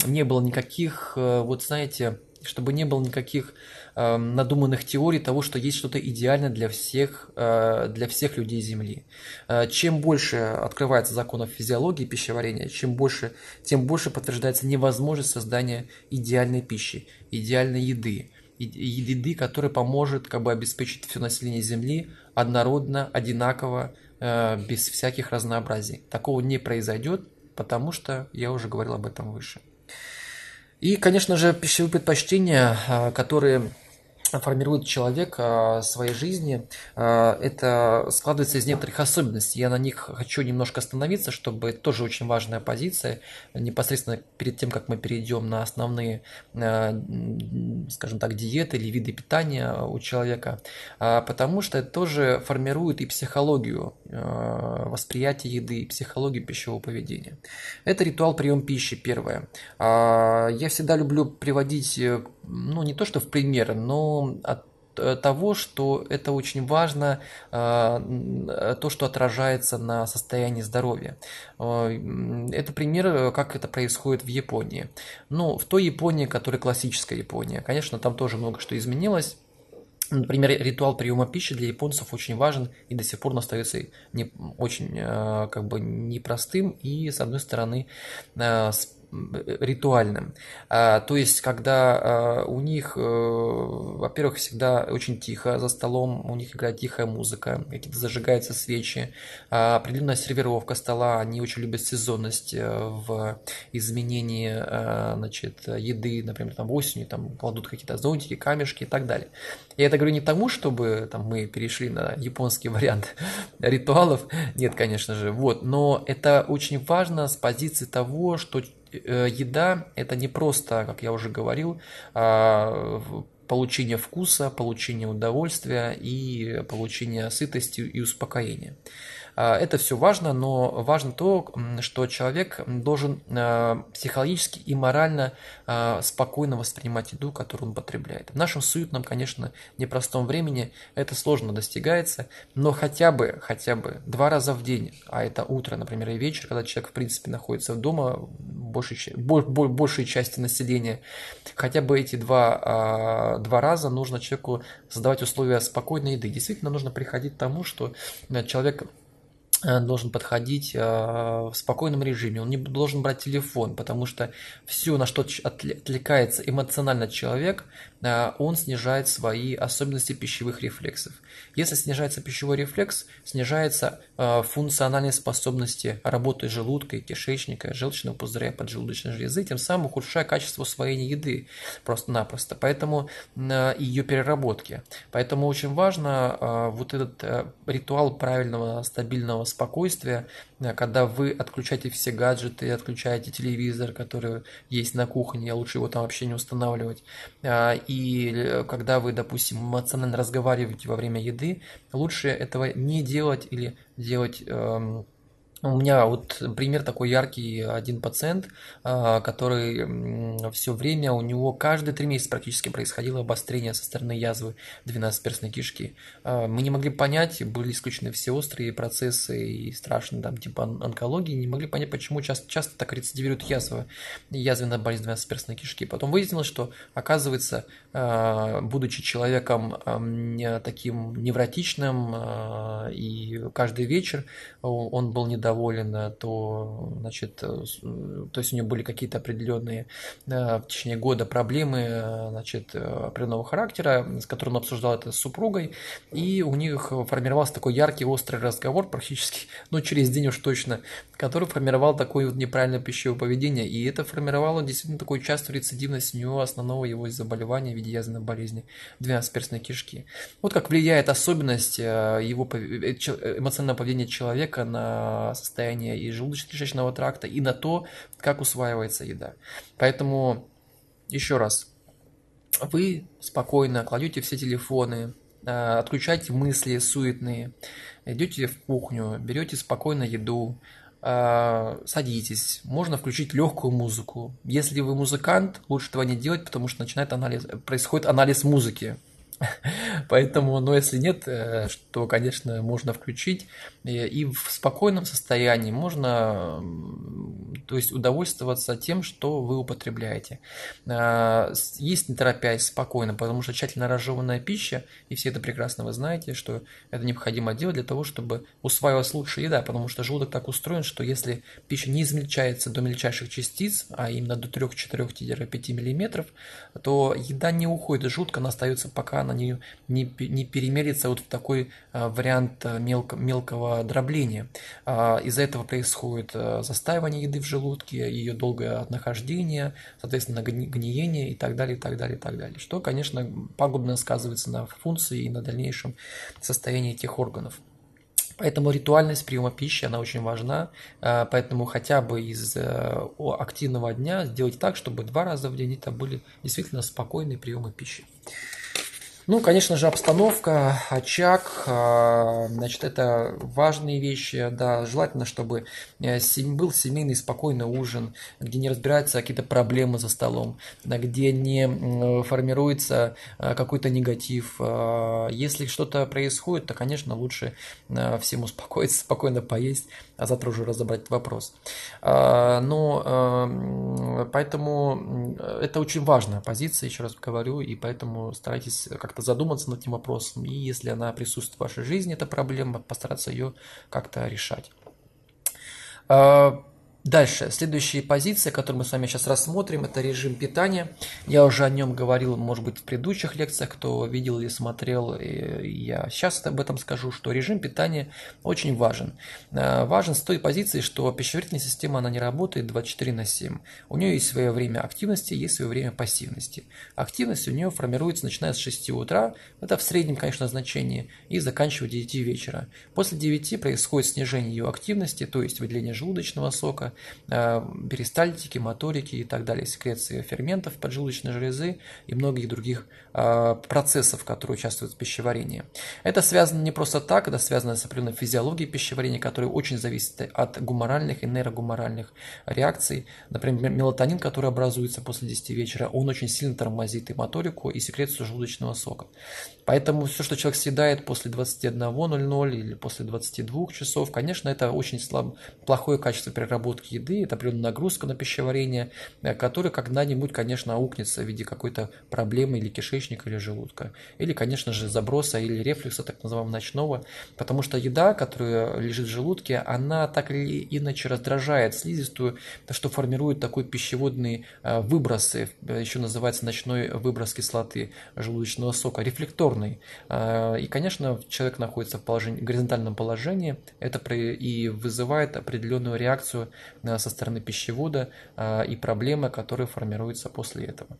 не было никаких, вот знаете, чтобы не было никаких э, надуманных теорий того, что есть что-то идеальное для всех, э, для всех людей Земли. Э, чем больше открывается законов физиологии пищеварения, чем больше, тем больше подтверждается невозможность создания идеальной пищи, идеальной еды, и, и еды, которая поможет как бы обеспечить все население Земли однородно, одинаково, э, без всяких разнообразий. Такого не произойдет, потому что я уже говорил об этом выше. И, конечно же, пищевые предпочтения, которые формирует человек в своей жизни, это складывается из некоторых особенностей. Я на них хочу немножко остановиться, чтобы это тоже очень важная позиция. Непосредственно перед тем, как мы перейдем на основные, скажем так, диеты или виды питания у человека, потому что это тоже формирует и психологию восприятия еды, и психологию пищевого поведения. Это ритуал приема пищи, первое. Я всегда люблю приводить, ну, не то что в пример, но от того, что это очень важно, то, что отражается на состоянии здоровья. Это пример, как это происходит в Японии. Ну, в той Японии, которая классическая Япония. Конечно, там тоже много что изменилось. Например, ритуал приема пищи для японцев очень важен и до сих пор он остается не, очень как бы непростым и, с одной стороны, специальным. Ритуальным. То есть, когда у них, во-первых, всегда очень тихо за столом, у них играет тихая музыка, какие-то зажигаются свечи, определенная сервировка стола, они очень любят сезонность в изменении, значит, еды, например, там осенью там кладут какие-то зонтики, камешки и так далее. Я это говорю не тому, чтобы там, мы перешли на японский вариант ритуалов, нет, конечно же, вот, но это очень важно с позиции того, что еда – это не просто, как я уже говорил, получение вкуса, получение удовольствия и получение сытости и успокоения. Это все важно, но важно то, что человек должен психологически и морально спокойно воспринимать еду, которую он потребляет. В нашем суетном, конечно, непростом времени это сложно достигается, но хотя бы, хотя бы два раза в день, а это утро, например, и вечер, когда человек, в принципе, находится дома, большей, большей части населения, хотя бы эти два, два раза нужно человеку создавать условия спокойной еды. Действительно, нужно приходить к тому, что человек должен подходить в спокойном режиме, он не должен брать телефон, потому что все, на что отвлекается эмоционально человек, он снижает свои особенности пищевых рефлексов. Если снижается пищевой рефлекс, снижается функциональные способности работы желудка и кишечника, желчного пузыря, поджелудочной железы, тем самым ухудшая качество усвоения еды просто-напросто, поэтому ее переработки. Поэтому очень важно вот этот ритуал правильного, стабильного спокойствия, когда вы отключаете все гаджеты, отключаете телевизор, который есть на кухне, лучше его там вообще не устанавливать, и когда вы, допустим, эмоционально разговариваете во время еды, лучше этого не делать или делать... У меня вот пример такой яркий, один пациент, который все время, у него каждые три месяца практически происходило обострение со стороны язвы двенадцатиперстной кишки. Мы не могли понять, были исключены все острые процессы и страшные там типа онкологии, не могли понять, почему часто, часто так рецидивирует язва, язвенная болезнь двенадцатиперстной кишки. Потом выяснилось, что, оказывается, будучи человеком таким невротичным, и каждый вечер он был недоволен, то, значит, то есть у него были какие-то определенные в течение года проблемы, значит, определенного характера, с которым он обсуждал это с супругой, и у них формировался такой яркий, острый разговор практически, ну, через день уж точно, который формировал такое вот неправильное пищевое поведение, и это формировало действительно такую частую рецидивность у него основного его заболевания в виде язвенной болезни двенадцатиперстной кишки. Вот как влияет особенность его эмоционального поведения человека на состояние и желудочно-кишечного тракта, и на то, как усваивается еда. Поэтому, еще раз, вы спокойно кладете все телефоны, отключаете мысли суетные, идете в кухню, берете спокойно еду, садитесь, можно включить легкую музыку. Если вы музыкант, лучше этого не делать, потому что начинает анализ, происходит анализ музыки. Поэтому, но если нет, то, конечно, можно включить. И в спокойном состоянии можно, то есть, удовольствоваться тем, что вы употребляете. Есть не торопясь, спокойно, потому что тщательно разжеванная пища, и все это прекрасно вы знаете, что это необходимо делать для того, чтобы усваивалась лучшая еда, потому что желудок так устроен, что если пища не измельчается до мельчайших частиц, а именно до трёх-четырёх-пяти мм, то еда не уходит из желудка, она остается, пока она не, не, не перемелится вот в такой вариант мелко, мелкого дробления. Из-за этого происходит застаивание еды в желудке, ее долгое нахождение, соответственно, гниение и так далее, и так далее, и так далее, что, конечно, пагубно сказывается на функции и на дальнейшем состоянии этих органов. Поэтому ритуальность приема пищи, она очень важна, поэтому хотя бы из активного дня сделать так, чтобы два раза в день это были действительно спокойные приемы пищи. Ну, конечно же, обстановка, очаг, значит, это важные вещи, да, желательно, чтобы был семейный спокойный ужин, где не разбираются какие-то проблемы за столом, где не формируется какой-то негатив. Если что-то происходит, то, конечно, лучше всем успокоиться, спокойно поесть, а завтра уже разобрать вопрос. Но поэтому это очень важная позиция, еще раз говорю, и поэтому старайтесь как как-то задуматься над этим вопросом, и если она присутствует в вашей жизни, эта проблема, постараться ее как-то решать. Дальше, следующая позиция, которую мы с вами сейчас рассмотрим, это режим питания. Я уже о нем говорил, может быть, в предыдущих лекциях, кто видел или смотрел, я сейчас об этом скажу, что режим питания очень важен. Важен с той позиции, что пищеварительная система, она не работает двадцать четыре на семь. У нее есть свое время активности, есть свое время пассивности. Активность у нее формируется, начиная с шести утра, это в среднем, конечно, значение, и заканчивая девятью вечера. После девяти происходит снижение ее активности, то есть выделение желудочного сока, перистальтики, моторики и так далее, секреции ферментов поджелудочной железы и многих других процессов, которые участвуют в пищеварении. Это связано не просто так, это связано с определенной физиологией пищеварения, которая очень зависит от гуморальных и нейрогуморальных реакций. Например, мелатонин, который образуется после десяти вечера, он очень сильно тормозит и моторику, и секрецию желудочного сока. Поэтому все, что человек съедает после двадцати одного ноль-ноль или после двадцати двух часов, конечно, это очень слабо, плохое качество переработки еды, это определенная нагрузка на пищеварение, которая когда-нибудь, конечно, аукнется в виде какой-то проблемы или кишечника, или желудка, или, конечно же, заброса или рефлюкса, так называемого ночного, потому что еда, которая лежит в желудке, она так или иначе раздражает слизистую, что формирует такой пищеводный выброс, еще называется ночной выброс кислоты желудочного сока, рефлекторный. И, конечно, человек находится в положении, горизонтальном положении, это и вызывает определенную реакцию со стороны пищевода и проблемы, которые формируются после этого.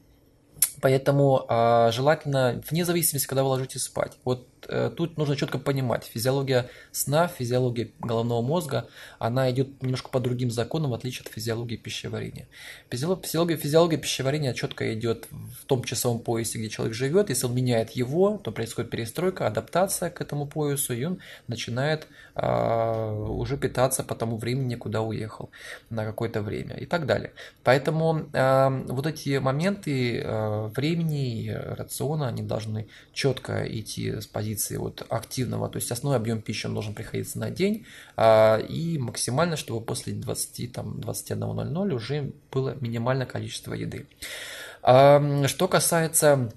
Поэтому желательно, вне зависимости, когда вы ложитесь спать, вот тут нужно четко понимать, физиология сна, физиология головного мозга, она идет немножко по другим законам, в отличие от физиологии пищеварения. Физиология, физиология пищеварения четко идет в том часовом поясе, где человек живет. Если он меняет его, то происходит перестройка, адаптация к этому поясу, и он начинает а, уже питаться по тому времени, куда уехал на какое-то время и так далее. Поэтому а, вот эти моменты а, времени и рациона, они должны четко идти с позиции вот активного, то есть основной объем пищи он должен приходиться на день, а, и максимально, чтобы после двадцати, там, двадцати одного ноль-ноль уже было минимальное количество еды. А, что касается...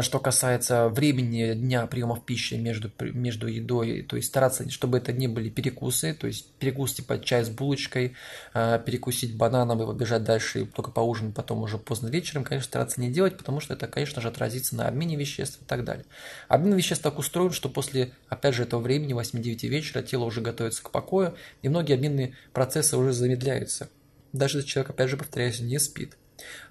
Что касается времени дня приемов пищи между, между едой, то есть стараться, чтобы это не были перекусы, то есть перекус типа чай с булочкой, перекусить бананом и побежать дальше, и только поужинать потом уже поздно вечером, конечно, стараться не делать, потому что это, конечно же, отразится на обмене веществ и так далее. Обмен веществ так устроен, что после, опять же, этого времени, восьми-девяти вечера, тело уже готовится к покою, и многие обменные процессы уже замедляются. Даже если человек, опять же, повторяюсь, не спит.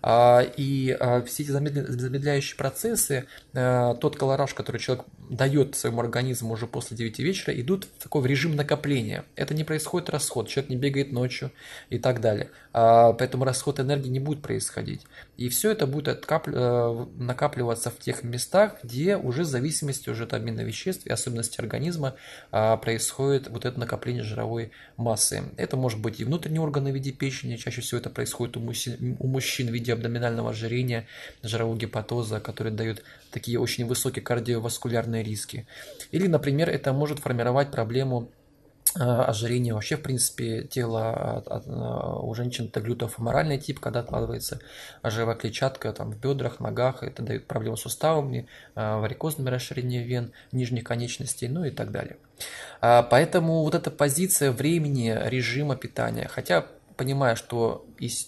И все эти замедляющие процессы, тот колораж, который человек дает своему организму уже после девяти вечера, идут в такой режим накопления. Это не происходит расход, человек не бегает ночью и так далее. Поэтому расход энергии не будет происходить. И все это будет откап... накапливаться в тех местах, где уже в зависимости уже от обмена веществ и особенностей организма происходит вот это накопление жировой массы. Это может быть и внутренние органы в виде печени, чаще всего это происходит у мужчин, у мужчин причин в виде абдоминального ожирения, жирового гепатоза, которые дают такие очень высокие кардиоваскулярные риски. Или, например, это может формировать проблему ожирение вообще, в принципе, тело у женщин — это глютофеморальный тип, когда откладывается жировая клетчатка там, в бедрах, ногах, это дает проблемы с суставами, варикозными расширениями вен, нижних конечностей, ну и так далее. Поэтому вот эта позиция времени, режима питания, хотя понимаю, что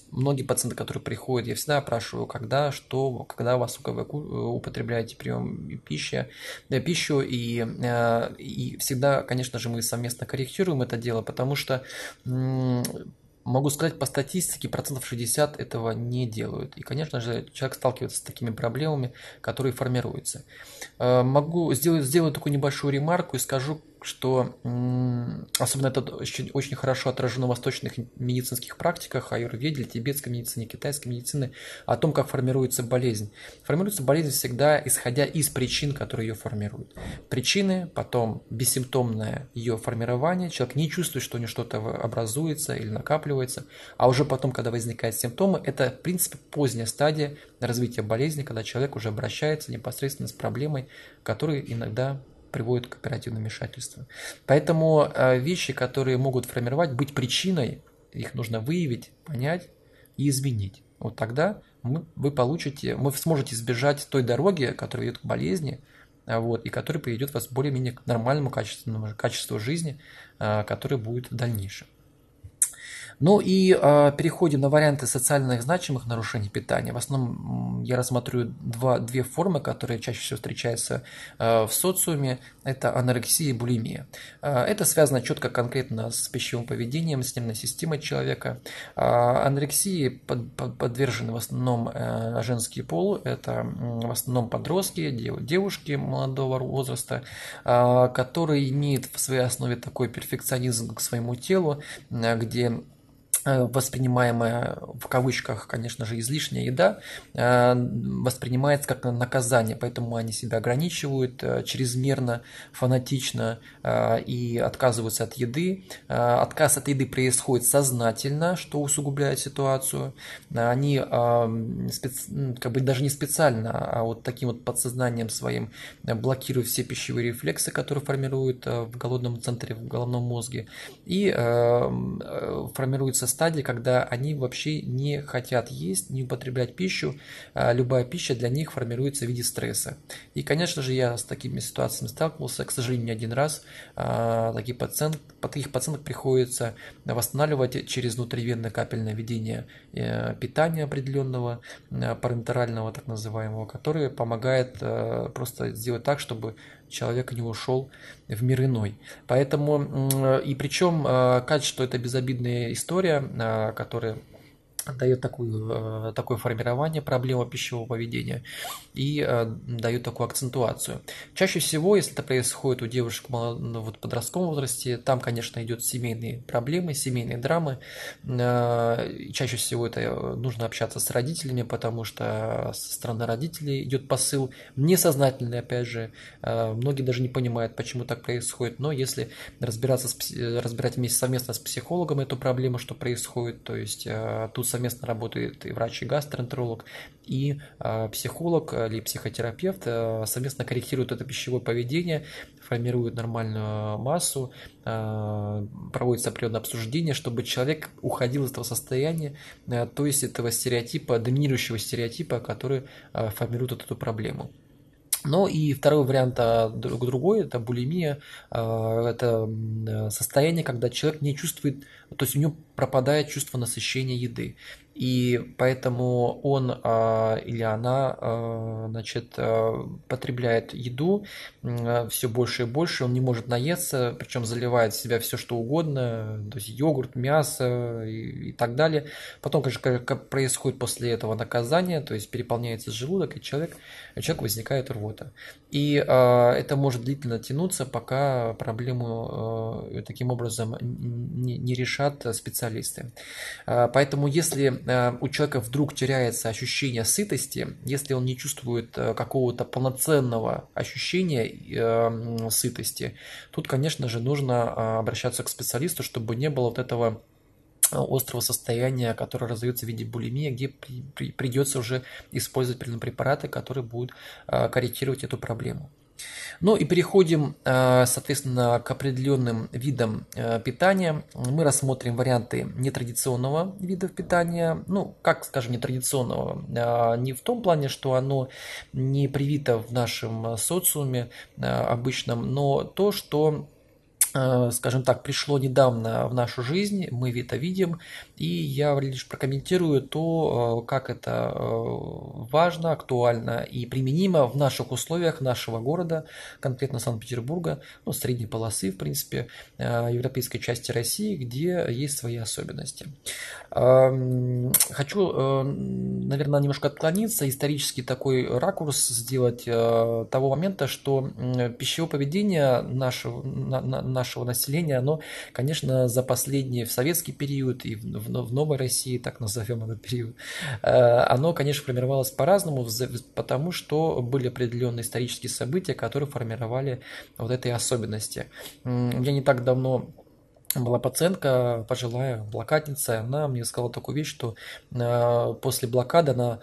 многие пациенты, которые приходят, я всегда опрашиваю, когда, что, когда у вас вы употребляете прием пищи, да, пищу, и, и всегда, конечно же, мы совместно корректируем это дело, потому что могу сказать, по статистике процентов шестьдесят этого не делают. И, конечно же, человек сталкивается с такими проблемами, которые формируются. Могу сделать, сделаю такую небольшую ремарку и скажу, что особенно это очень хорошо отражено в восточных медицинских практиках, аюрведе, тибетской медицине, китайской медицине, о том, как формируется болезнь. Формируется болезнь всегда исходя из причин, которые ее формируют. Причины, потом бессимптомное ее формирование, человек не чувствует, что у него что-то образуется или накапливается, а уже потом, когда возникают симптомы, это, в принципе, поздняя стадия развития болезни, когда человек уже обращается непосредственно с проблемой, которая иногда приводит к оперативному вмешательству. Поэтому вещи, которые могут формировать, быть причиной, их нужно выявить, понять и изменить. Вот тогда мы, вы получите, вы сможете избежать той дороги, которая ведет к болезни, вот, и которая приведет вас более-менее к нормальному качественному качеству жизни, которое будет в дальнейшем. Ну и э, переходим на варианты социальных значимых нарушений питания. В основном я рассмотрю два, две формы, которые чаще всего встречаются э, в социуме. Это анорексия и булимия. Э, это связано четко конкретно с пищевым поведением, с нервной системой человека. Э, анорексии под, под, подвержены в основном э, женский пол. Это э, в основном подростки, дев, девушки молодого возраста, э, которые имеют в своей основе такой перфекционизм к своему телу, э, где воспринимаемая в кавычках, конечно же, излишняя еда воспринимается как наказание, поэтому они себя ограничивают чрезмерно, фанатично и отказываются от еды. Отказ от еды происходит сознательно, что усугубляет ситуацию. Они спец... как бы даже не специально, а вот таким вот подсознанием своим блокируют все пищевые рефлексы, которые формируют в голодном центре, в головном мозге, и формируется стадии, когда они вообще не хотят есть, не употреблять пищу, любая пища для них формируется в виде стресса. И, конечно же, я с такими ситуациями сталкивался, к сожалению, не один раз. Таких пациентов, таких пациентов приходится восстанавливать через внутривенное капельное введение питания определенного, парентерального, так называемого, которое помогает просто сделать так, чтобы человек не ушел в мир иной. Поэтому, и причем, качество — это безобидная история, которая дает такую, такое формирование проблемы пищевого поведения и дает такую акцентуацию. Чаще всего, если это происходит у девушек в подростковом возрасте, там, конечно, идут семейные проблемы, семейные драмы. Чаще всего это нужно общаться с родителями, потому что со стороны родителей идет посыл несознательный, опять же. Многие даже не понимают, почему так происходит, но если разбираться с, разбирать вместе совместно с психологом эту проблему, что происходит, то есть тут совместно работает и врач, и гастроэнтеролог, и э, психолог или психотерапевт, э, совместно корректируют это пищевое поведение, формируют нормальную массу, э, проводится определенное обсуждение, чтобы человек уходил из этого состояния, э, то есть этого стереотипа, доминирующего стереотипа, который э, формирует вот эту проблему. Ну и второй вариант, другой, это булимия, это состояние, когда человек не чувствует, то есть у него пропадает чувство насыщения еды. И поэтому он а, или она а, значит, а, потребляет еду а, все больше и больше, он не может наесться, причем заливает в себя все, что угодно, то есть йогурт, мясо и, и так далее. Потом, конечно, происходит после этого наказание, то есть переполняется желудок, и человек, у человека возникает рвота. И а, это может длительно тянуться, пока проблему а, таким образом не, не решат специалисты. А, поэтому если у человека вдруг теряется ощущение сытости, если он не чувствует какого-то полноценного ощущения сытости, тут, конечно же, нужно обращаться к специалисту, чтобы не было вот этого острого состояния, которое разовьется в виде булимии, где придется уже использовать препараты, которые будут корректировать эту проблему. Ну и переходим, соответственно, к определенным видам питания. Мы рассмотрим варианты нетрадиционного вида питания. Ну, как, скажем, нетрадиционного? Не в том плане, что оно не привито в нашем социуме обычном, но то, что, скажем так, пришло недавно в нашу жизнь, мы это видим, и я лишь прокомментирую то, как это важно, актуально и применимо в наших условиях нашего города, конкретно Санкт-Петербурга, ну, средней полосы, в принципе, европейской части России, где есть свои особенности. Хочу, наверное, немножко отклониться, исторический такой ракурс сделать того момента, что пищевое поведение нашего, нашего нашего населения, оно, конечно, за последние, в советский период и в, в, в новой России, так назовем этот период, оно, конечно, формировалось по-разному, потому что были определенные исторические события, которые формировали вот эти особенности. Я не так давно... Была пациентка, пожилая блокадница, она мне сказала такую вещь, что после блокады она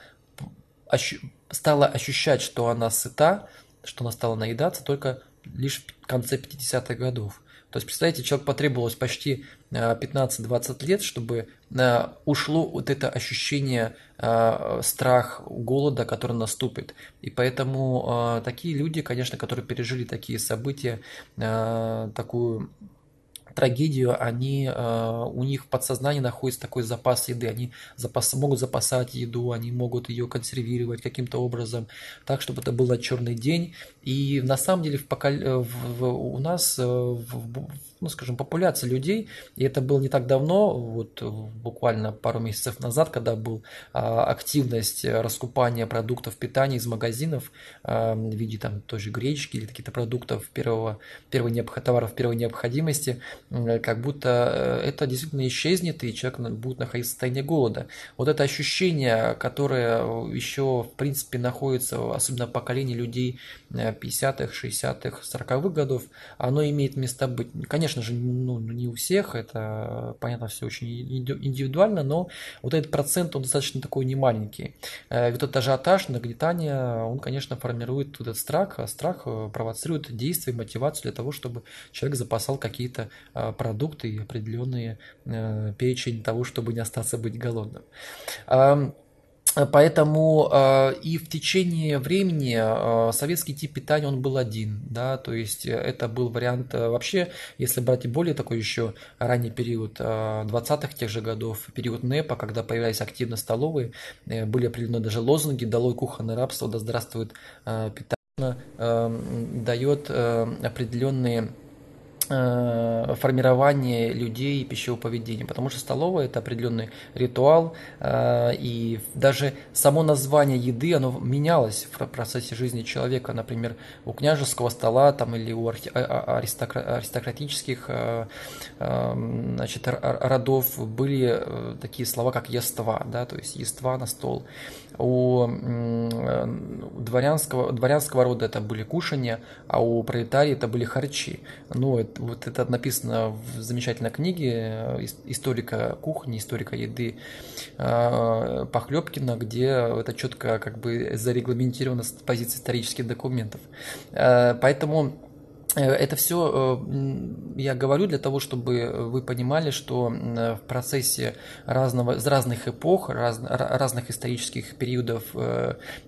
ощу- стала ощущать, что она сыта, что она стала наедаться только лишь в конце пятидесятых годов. То есть, представляете, человеку потребовалось почти пятнадцать-двадцать лет, чтобы ушло вот это ощущение, страх голода, который наступит. И поэтому такие люди, конечно, которые пережили такие события, такую... трагедию, они, у них в подсознании находится такой запас еды, они запас, могут запасать еду, они могут ее консервировать каким-то образом, так, чтобы это был на черный день. И на самом деле в поколе... в, в, у нас, в, в, ну, скажем, популяция людей, и это было не так давно, вот буквально пару месяцев назад, когда была активность раскупания продуктов питания из магазинов в виде там той же гречки или каких-то продуктов первого, первого, товаров первой необходимости, как будто это действительно исчезнет, и человек будет находиться в состоянии голода. Вот это ощущение, которое еще, в принципе, находится, особенно в поколении людей пятидесятых, шестидесятых, сороковых годов, оно имеет место быть. Конечно же, ну, не у всех, это, понятно, все очень индивидуально, но вот этот процент, он достаточно такой немаленький. И вот этот ажиотаж, нагнетание, он, конечно, формирует этот страх, а страх провоцирует действия, мотивацию для того, чтобы человек запасал какие-то продукты и определенные э, перечень того, чтобы не остаться быть голодным. Um... Поэтому э, и в течение времени э, советский тип питания, он был один, да, то есть это был вариант э, вообще, если брать и более такой еще ранний период э, двадцатых тех же годов, период НЭПа, когда появлялись активно столовые, э, были определены даже лозунги «Долой кухонное рабство», «Да здравствует э, питание», э, дает э, определенные... формирование людей и пищевого поведения, потому что столовая – это определенный ритуал, и даже само название еды, оно менялось в процессе жизни человека, например, у княжеского стола там, или у аристократических, значит, родов были такие слова, как «ества», да, то есть «ества на стол». У дворянского, дворянского рода это были кушания, а у пролетарии это были харчи. Ну, это, вот это написано в замечательной книге историка кухни, историка еды Похлёбкина, где это четко как бы зарегламентировано с позиции исторических документов. Поэтому... Это все я говорю для того, чтобы вы понимали, что в процессе разного, разных эпох, раз, разных исторических периодов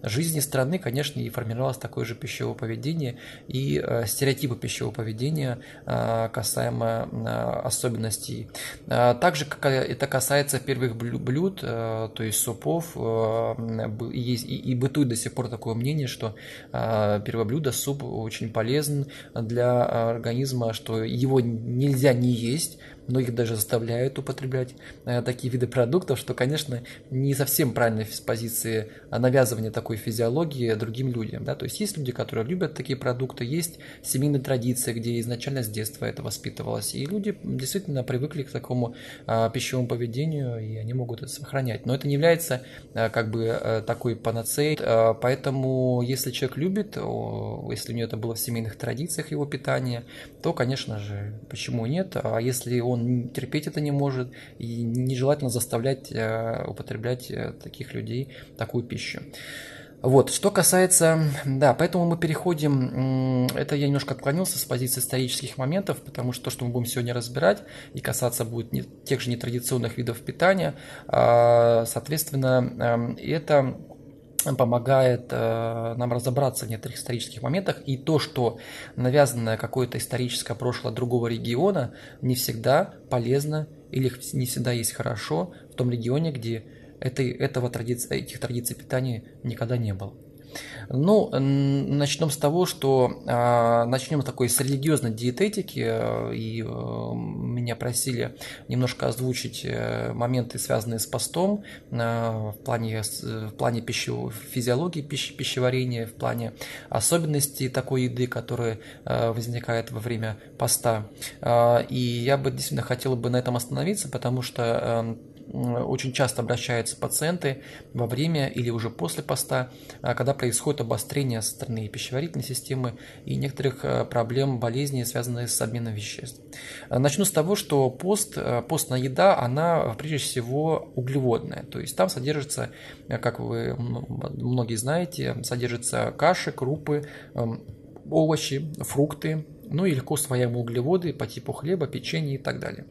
жизни страны, конечно, и формировалось такое же пищевое поведение и стереотипы пищевого поведения касаемо особенностей. Также это касается первых блюд, то есть супов, и бытует до сих пор такое мнение, что первое блюдо, суп, очень полезен для для организма, что его нельзя не есть, многих даже заставляют употреблять такие виды продуктов, что, конечно, не совсем правильно с позиции навязывания такой физиологии другим людям. Да? То есть есть люди, которые любят такие продукты, есть семейные традиции, где изначально с детства это воспитывалось, и люди действительно привыкли к такому пищевому поведению, и они могут это сохранять. Но это не является как бы такой панацеей, поэтому если человек любит, если у него это было в семейных традициях его питание, то, конечно же, почему нет? А если он он терпеть это не может, и нежелательно заставлять употреблять таких людей такую пищу. Вот, что касается, да, поэтому мы переходим, это я немножко отклонился с позиции исторических моментов, потому что то, что мы будем сегодня разбирать, и касаться будет не, тех же нетрадиционных видов питания, соответственно, это помогает нам разобраться в некоторых исторических моментах, и то, что навязанное какое-то историческое прошлое другого региона, не всегда полезно или не всегда есть хорошо в том регионе, где Этой, этого традиции, этих традиций питания никогда не было. Ну, начнем с того, что э, начнем с такой с религиозной диететики, э, и э, меня просили немножко озвучить э, моменты, связанные с постом, э, в плане, э, в плане пищевой, физиологии пищи, пищеварения, в плане особенностей такой еды, которая э, возникает во время поста. Э, и я бы действительно хотел бы на этом остановиться, потому что э, очень часто обращаются пациенты во время или уже после поста, когда происходит обострение со стороны пищеварительной системы и некоторых проблем, болезней, связанных с обменом веществ. Начну с того, что пост, постная еда, она прежде всего углеводная. То есть там содержится, как вы многие знаете, содержатся каши, крупы, овощи, фрукты, ну и легко усвояемые углеводы по типу хлеба, печенья и так далее.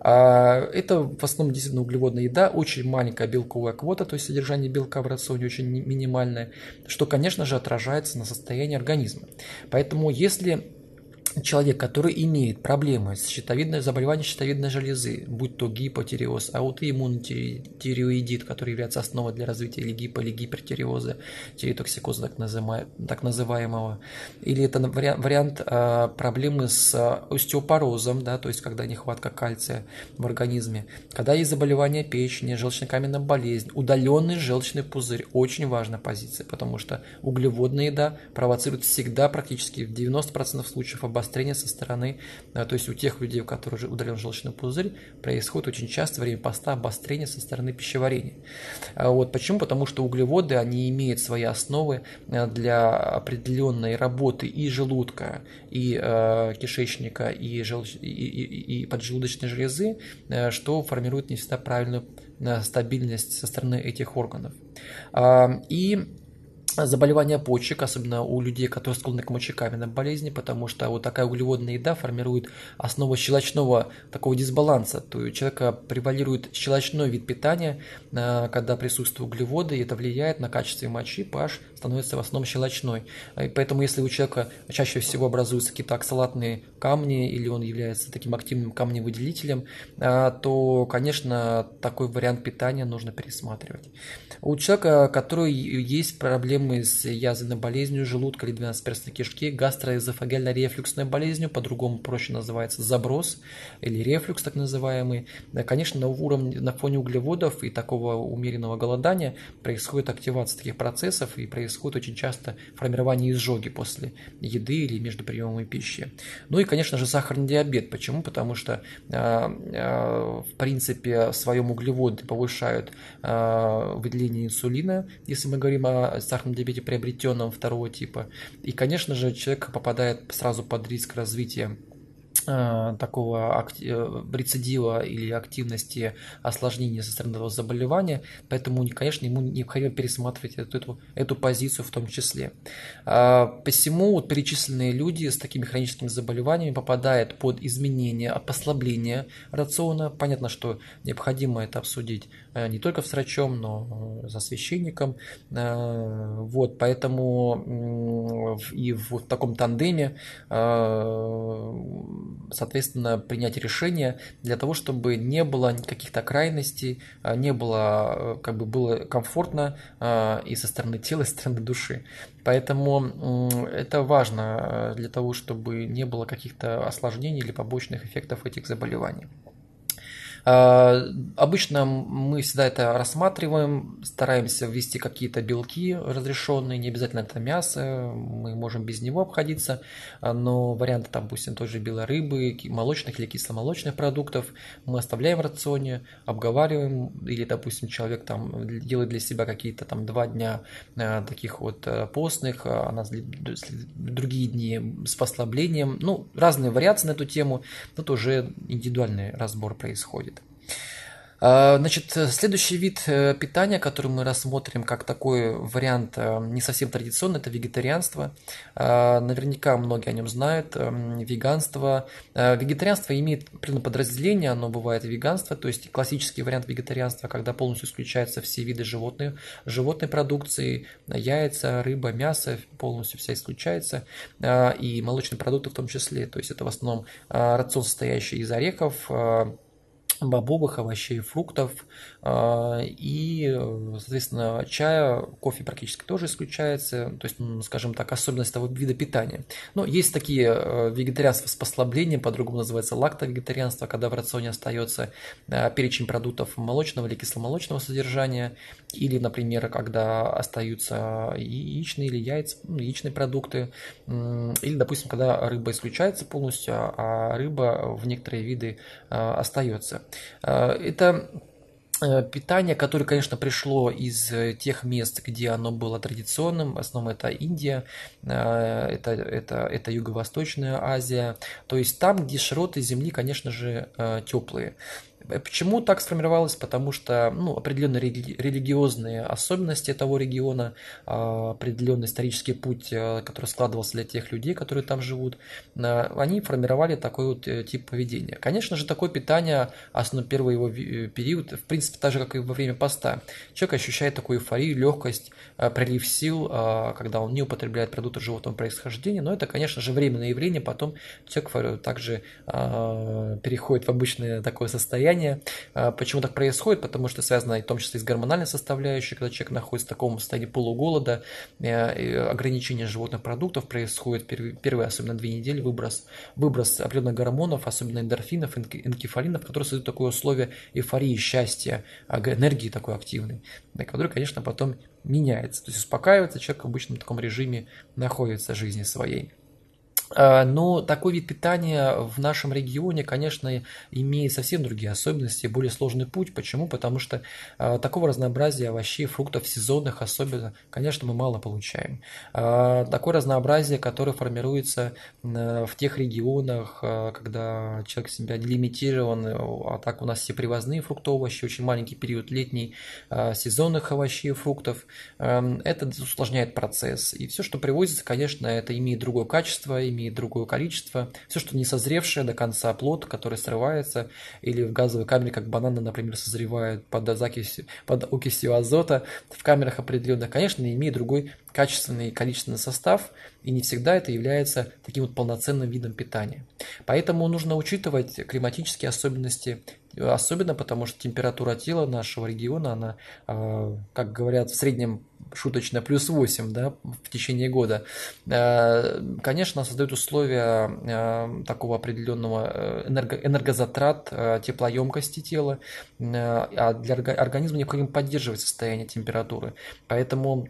Это в основном действительно углеводная еда, очень маленькая белковая квота, то есть содержание белка в рационе очень минимальное, что, конечно же, отражается на состоянии организма. Поэтому если человек, который имеет проблемы с щитовидной, заболеванием щитовидной железы, будь то гипотиреоз, аутоиммунотиреоидит, который является основой для развития или гипо- или гипертиреоза, тиреотоксикоза так, назыма, так называемого, или это вариант, вариант а, проблемы с остеопорозом, да, то есть когда нехватка кальция в организме, когда есть заболевание печени, желчнокаменная болезнь, удаленный желчный пузырь, очень важная позиция, потому что углеводная еда провоцирует всегда практически в девяноста процентах случаев обострение со стороны, то есть у тех людей, у которых удален желчный пузырь, происходит очень часто во время поста обострение со стороны пищеварения. Вот почему? Потому что углеводы, они имеют свои основы для определенной работы и желудка, и э, кишечника, и, желч... и, и, и поджелудочной железы, что формирует не всегда правильную стабильность со стороны этих органов. И заболевания почек, особенно у людей, которые склонны к мочекаменной болезни, потому что вот такая углеводная еда формирует основу щелочного такого дисбаланса. То есть у человека превалирует щелочной вид питания, когда присутствуют углеводы, и это влияет на качество мочи, pH становится в основном щелочной. И поэтому если у человека чаще всего образуются какие-то оксалатные камни, или он является таким активным камневыделителем, то, конечно, такой вариант питания нужно пересматривать. У человека, который есть проблемы с язвенной болезнью желудка или двенадцатиперстной кишки, гастроэзофагеально-рефлюксной болезнью, по-другому проще называется заброс или рефлюкс так называемый. Конечно, на уровне, на фоне углеводов и такого умеренного голодания происходит активация таких процессов и происходит очень часто формирование изжоги после еды или между приемами пищи. Ну и, конечно же, сахарный диабет. Почему? Потому что в принципе в своем углеводы повышают выделение инсулина, если мы говорим о сахарном диабете приобретенном второго типа. И, конечно же, человек попадает сразу под риск развития такого рецидива или активности осложнения со стороны этого заболевания, поэтому, конечно, ему необходимо пересматривать эту, эту, эту позицию в том числе. Посему вот перечисленные люди с такими хроническими заболеваниями попадают под изменение, послабление рациона. Понятно, что необходимо это обсудить не только с врачом, но и со священником. Вот, поэтому и в таком тандеме соответственно, принять решение для того, чтобы не было каких-то крайностей, не было, как бы было комфортно и со стороны тела, и со стороны души. Поэтому это важно для того, чтобы не было каких-то осложнений или побочных эффектов этих заболеваний. Обычно мы всегда это рассматриваем, стараемся ввести какие-то белки разрешенные, не обязательно это мясо, мы можем без него обходиться, но варианты, там, допустим, той же белой рыбы, молочных или кисломолочных продуктов мы оставляем в рационе, обговариваем, или, допустим, человек там делает для себя какие-то там два дня таких вот постных, а нас другие дни с послаблением, ну, разные вариации на эту тему, тут уже индивидуальный разбор происходит. Значит, следующий вид питания, который мы рассмотрим как такой вариант не совсем традиционный, это вегетарианство. Наверняка многие о нем знают. Веганство. Вегетарианство имеет подразделение, оно бывает веганство, то есть классический вариант вегетарианства, когда полностью исключаются все виды животных, животной продукции, яйца, рыба, мясо, полностью вся исключается, и молочные продукты в том числе. То есть это в основном рацион, состоящий из орехов, бобовых, овощей, фруктов и, соответственно, чая, кофе практически тоже исключается, то есть, скажем так, особенность того вида питания. Но есть такие вегетарианства с послаблением, по-другому называется лактовегетарианство, когда в рационе остается перечень продуктов молочного или кисломолочного содержания, или, например, когда остаются яичные или яйца, яичные продукты, или, допустим, когда рыба исключается полностью, а рыба в некоторые виды остается. Это питание, которое, конечно, пришло из тех мест, где оно было традиционным. В основном это Индия, это, это, это Юго-Восточная Азия. То есть там, где широты земли, конечно же, теплые. Почему так сформировалось? Потому что ну, определенные религиозные особенности того региона, определенный исторический путь, который складывался для тех людей, которые там живут, они формировали такой вот тип поведения. Конечно же, такое питание, основной первый его период, в принципе, так же, как и во время поста. Человек ощущает такую эйфорию, легкость, прилив сил, когда он не употребляет продукты животного происхождения, но это, конечно же, временное явление, потом человек также переходит в обычное такое состояние. Почему так происходит? Потому что связано в том числе и с гормональной составляющей, когда человек находится в таком состоянии полуголода, ограничение животных продуктов происходит первые, особенно две недели, выброс, выброс определенных гормонов, особенно эндорфинов, энкефалинов, которые создают такое условие эйфории, счастья, энергии такой активной, которая, конечно, потом меняется, то есть успокаивается, человек в обычном таком режиме находится в жизни своей. Но такой вид питания в нашем регионе, конечно, имеет совсем другие особенности, более сложный путь. Почему? Потому что такого разнообразия овощей, фруктов, сезонных особенно, конечно, мы мало получаем. Такое разнообразие, которое формируется в тех регионах, когда человек себя делимитирован, а так у нас все привозные фрукты, овощи, очень маленький период летний, сезонных овощей, фруктов. Это усложняет процесс. И все, что привозится, конечно, это имеет другое качество, имеет имеет другое количество. Все, что не созревшее до конца, плод, который срывается, или в газовой камере, как бананы, например, созревают под закисью, под окисью азота в камерах определенных, конечно, имеет другой качественный и количественный состав, и не всегда это является таким вот полноценным видом питания. Поэтому нужно учитывать климатические особенности, особенно потому что температура тела нашего региона, она, как говорят, в среднем шуточно плюс восемь, да, в течение года, конечно, создает условия такого определенного энерго, энергозатрат, теплоемкости тела, а для организма необходимо поддерживать состояние температуры, поэтому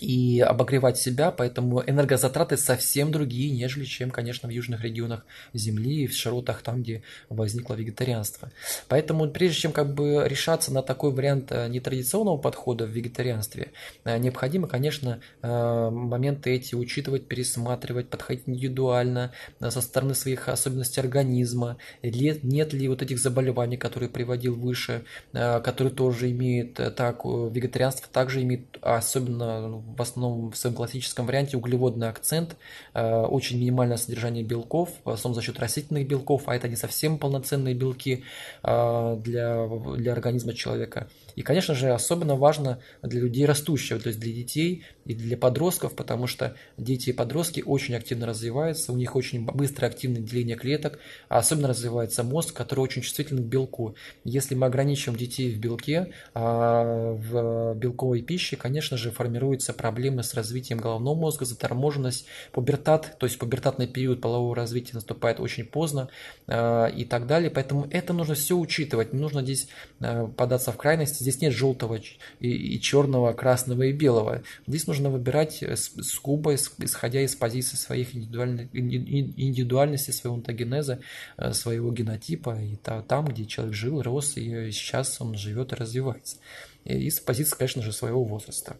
и обогревать себя, поэтому энергозатраты совсем другие, нежели чем, конечно, в южных регионах земли и в широтах там, где возникло вегетарианство. Поэтому прежде чем как бы решаться на такой вариант нетрадиционного подхода в вегетарианстве, необходимо, конечно, моменты эти учитывать, пересматривать, подходить индивидуально со стороны своих особенностей организма, нет ли вот этих заболеваний, которые приводил выше, которые тоже имеют, так, вегетарианство также имеет особенно в основном в своем классическом варианте углеводный акцент, очень минимальное содержание белков, в основном за счет растительных белков, а это не совсем полноценные белки для, для организма человека. И, конечно же, особенно важно для людей растущих, то есть для детей и для подростков, потому что дети и подростки очень активно развиваются, у них очень быстро активное деление клеток, а особенно развивается мозг, который очень чувствителен к белку. Если мы ограничиваем детей в белке, в белковой пище, конечно же, формируется проблемы с развитием головного мозга, заторможенность, пубертат, то есть пубертатный период полового развития наступает очень поздно э, и так далее. Поэтому это нужно все учитывать, не нужно здесь э, податься в крайности. Здесь нет желтого и, и черного, красного и белого. Здесь нужно выбирать скупо, исходя из позиции своих индивидуальных, индивидуальности, своего онтогенеза, э, своего генотипа, и та, там, где человек жил, рос, и сейчас он живет и развивается. И с позиции, конечно же, своего возраста.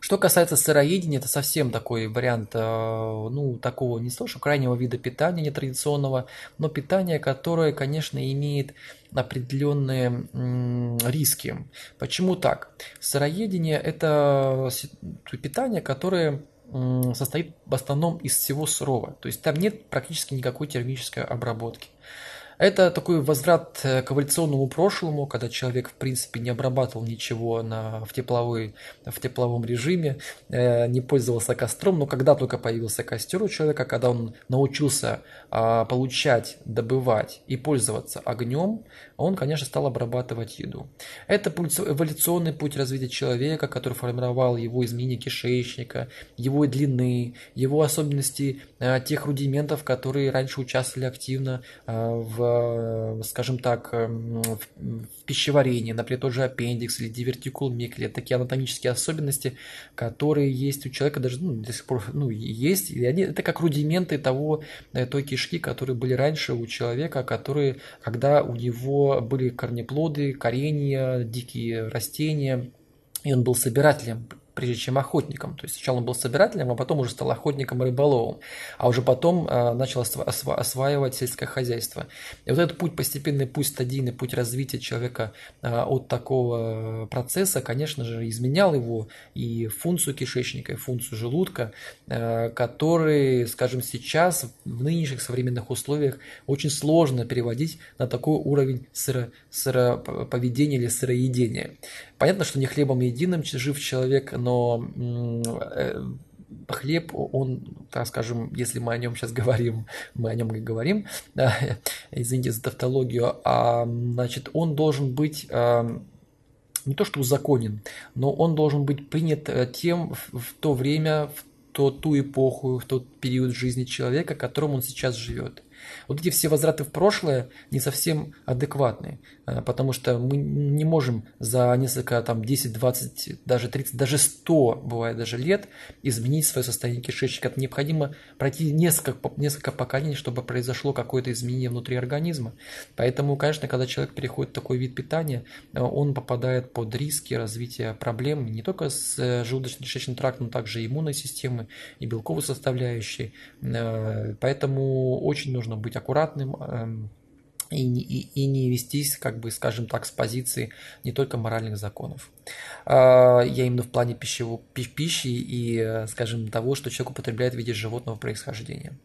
Что касается сыроедения, это совсем такой вариант, ну, такого не слышу, крайнего вида питания, нетрадиционного, но питания, которое, конечно, имеет определенные риски. Почему так? Сыроедение – это питание, которое состоит в основном из всего сырого, то есть там нет практически никакой термической обработки. Это такой возврат к эволюционному прошлому, когда человек, в принципе, не обрабатывал ничего на, в, тепловой, в тепловом режиме, э, не пользовался костром, но когда только появился костер у человека, когда он научился э, получать, добывать и пользоваться огнем, он, конечно, стал обрабатывать еду. Это эволюционный путь развития человека, который формировал его изменения кишечника, его длины, его особенности э, тех рудиментов, которые раньше участвовали активно э, в скажем так, в пищеварении, например, тот же аппендикс или дивертикул микли, такие анатомические особенности, которые есть у человека, даже ну, до сих пор ну, есть, и они, это как рудименты того, той кишки, которые были раньше у человека, которые, когда у него были корнеплоды, коренья, дикие растения, и он был собирателем, прежде чем охотником. То есть сначала он был собирателем, а потом уже стал охотником и рыболовом, а уже потом э, начал осва- осваивать сельское хозяйство. И вот этот путь, постепенный путь, стадийный путь развития человека э, от такого процесса, конечно же, изменял его и функцию кишечника, и функцию желудка, э, который, скажем, сейчас в нынешних современных условиях очень сложно переводить на такой уровень сыро- сыроповедения или сыроедения. Понятно, что не хлебом единым жив человек, но хлеб, он, так скажем, если мы о нем сейчас говорим, мы о нем и говорим, извините за тавтологию, а, значит, он должен быть не то что узаконен, но он должен быть принят тем в то время, в то, ту эпоху, в тот период жизни человека, которым он сейчас живет. Вот эти все возвраты в прошлое не совсем адекватны, потому что мы не можем за несколько, там, десять, двадцать, даже тридцать, даже сто, бывает даже лет, изменить свое состояние кишечника. Это необходимо пройти несколько, несколько поколений, чтобы произошло какое-то изменение внутри организма. Поэтому, конечно, когда человек переходит в такой вид питания, он попадает под риски развития проблем не только с желудочно-кишечным трактом, но также иммунной системы и белковой составляющей. Поэтому очень нужно быть аккуратным и не, и, и не вестись, как бы, скажем так, с позиции не только моральных законов. Я именно в плане пищевой, пищи и, скажем, того, что человек употребляет в виде животного происхождения.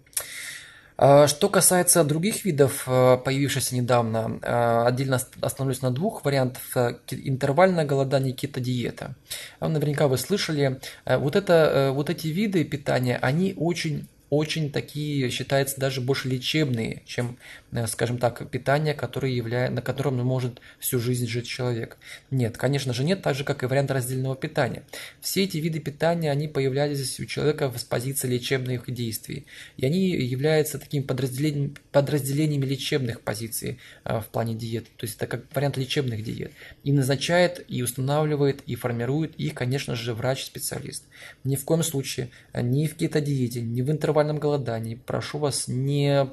Что касается других видов, появившихся недавно, отдельно остановлюсь на двух вариантах: интервальное голодание и кето-диета. Наверняка вы слышали, вот, это, вот эти виды питания, они очень очень такие, считаются даже больше лечебные, чем, скажем так, питание, которое является, на котором может всю жизнь жить человек. Нет, конечно же нет, так же, как и вариант раздельного питания. Все эти виды питания, они появлялись у человека с позиции лечебных действий. И они являются такими подразделениями, подразделениями лечебных позиций в плане диет. То есть это как вариант лечебных диет. И назначает, и устанавливает, и формирует их, конечно же, врач-специалист. Ни в коем случае, ни в кето-диете, ни в интервале голодании, прошу вас не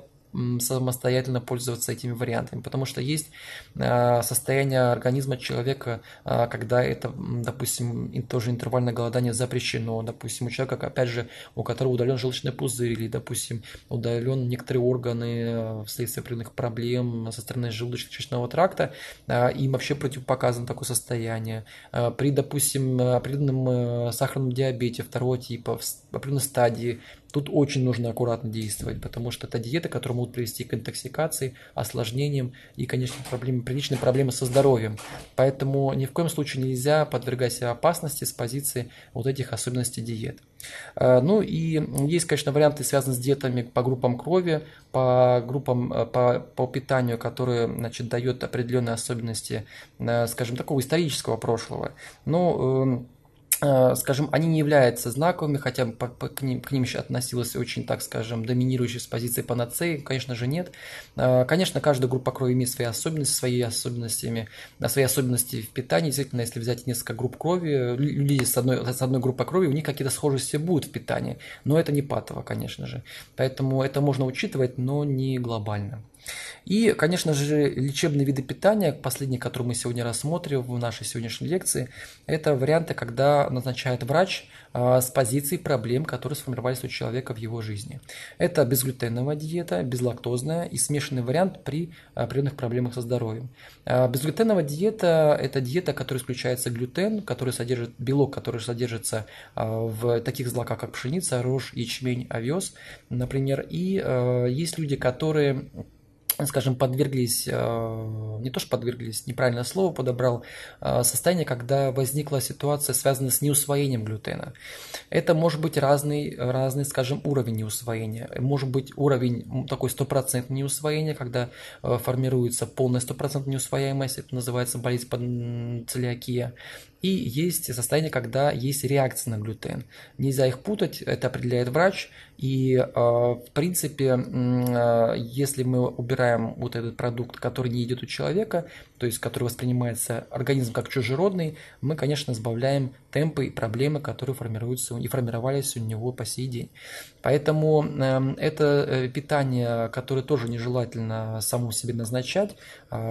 самостоятельно пользоваться этими вариантами, потому что есть состояние организма человека, когда это, допустим, тоже интервальное голодание запрещено, допустим, у человека, опять же, у которого удален желчный пузырь или, допустим, удален некоторые органы вследствие определенных проблем со стороны желудочно-кишечного тракта, им вообще противопоказано такое состояние. При, допустим, определенном сахарном диабете второго типа, в определенной стадии, тут очень нужно аккуратно действовать, потому что это диета, которая может привести к интоксикации, осложнениям и, конечно, проблемы, приличные проблемы со здоровьем. Поэтому ни в коем случае нельзя подвергать себя опасности с позиции вот этих особенностей диет. Ну и есть, конечно, варианты, связанные с диетами по группам крови, по группам по, по питанию, которые, значит, дают определенные особенности, скажем, такого исторического прошлого. Но скажем, они не являются знаковыми, хотя по, по, к, ним, к ним еще относилась очень, так скажем, доминирующая с позиции панацеи, конечно же, нет. Конечно, каждая группа крови имеет свои особенности, свои особенностями, свои особенности в питании. Действительно, если взять несколько групп крови, люди с одной, с одной группой крови, у них какие-то схожести будут в питании, но это не патово, конечно же. Поэтому это можно учитывать, но не глобально. И, конечно же, лечебные виды питания, последний, который мы сегодня рассмотрим в нашей сегодняшней лекции, это варианты, когда назначает врач с позиции проблем, которые сформировались у человека в его жизни. Это безглютеновая диета, безлактозная и смешанный вариант при определенных проблемах со здоровьем. Безглютеновая диета – это диета, в которой исключается глютен, который содержит белок, который содержится в таких злаках, как пшеница, рожь, ячмень, овес, например. И есть люди, которые... скажем, подверглись, не то что подверглись, неправильное слово подобрал, состояние, когда возникла ситуация, связанная с неусвоением глютена. Это может быть разный, разный, скажем, уровень неусвоения. Может быть уровень такой стопроцентного неусвоения, когда формируется полная стопроцентная неусвояемость, это называется болезнь целиакия. И есть состояние, когда есть реакция на глютен. Нельзя их путать, это определяет врач. И, в принципе, если мы убираем вот этот продукт, который не идет у человека, то есть который воспринимается организм как чужеродный, мы, конечно, сбавляем темпы и проблемы, которые формируются и формировались у него по сей день. Поэтому это питание, которое тоже нежелательно само себе назначать,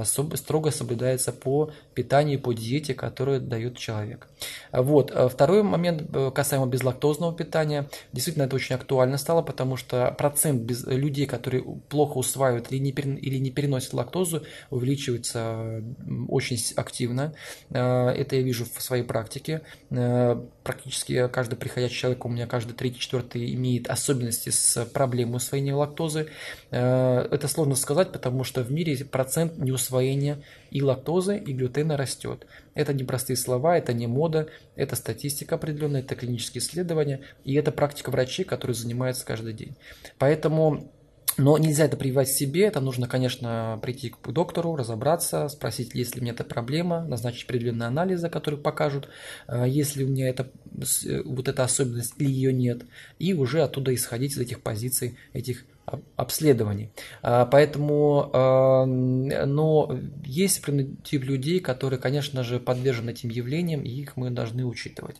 строго соблюдается по питанию, по диете, которую дает человек. Вот. Второй момент касаемо безлактозного питания. Действительно, это очень актуально стало, потому что процент без... людей, которые плохо усваивают или не, перен... или не переносят лактозу, увеличивается очень активно. Это я вижу в своей практике. Практически каждый приходящий человек, у меня каждый третий, четвертый имеет особенности с проблемой усвоения лактозы. Это сложно сказать, потому что в мире процент неусвоения и лактозы, и глютена растет. Это непростые слова, это не мода, это статистика определенная, это клинические исследования, и это практика врачей, которые занимаются каждый день. Поэтому... Но нельзя это прививать себе, это нужно, конечно, прийти к доктору, разобраться, спросить, есть ли у меня эта проблема, назначить определенные анализы, которые покажут, есть ли у меня это, вот эта особенность или ее нет, и уже оттуда исходить из этих позиций, этих обследований. Поэтому, но есть тип людей, которые, конечно же, подвержены этим явлениям, и их мы должны учитывать.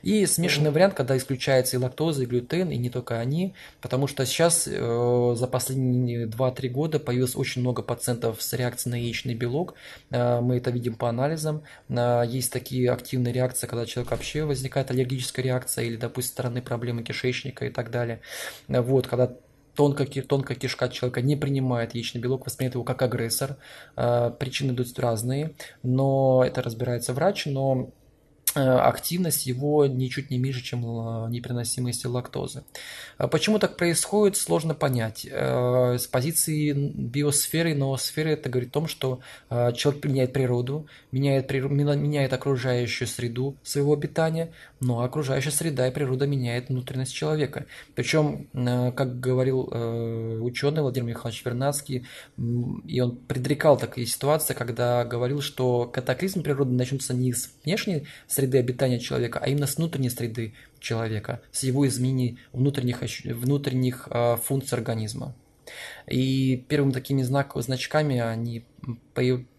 И смешанный вариант, когда исключается и лактоза, и глютен, и не только они, потому что сейчас за последние два-три года появилось очень много пациентов с реакцией на яичный белок. Мы это видим по анализам. Есть такие активные реакции, когда человек вообще возникает аллергическая реакция или, допустим, стороны проблемы кишечника и так далее. Вот, когда Тонкая, тонкая кишка человека не принимает яичный белок, воспринимает его как агрессор. Причины идут разные, но это разбирается врач, но активность его ничуть не ниже, чем непереносимости лактозы. Почему так происходит, сложно понять. С позиции биосферы, ноосферы это говорит о том, что человек меняет природу, меняет, меняет окружающую среду своего обитания, но окружающая среда и природа меняет внутренность человека. Причем, как говорил ученый Владимир Михайлович Вернадский, и он предрекал такие ситуации, когда говорил, что катаклизм природы начнется не с внешней среды, среды обитания человека, а именно с внутренней среды человека, с его изменений внутренних, внутренних э, функций организма. И первыми такими знак, значками они,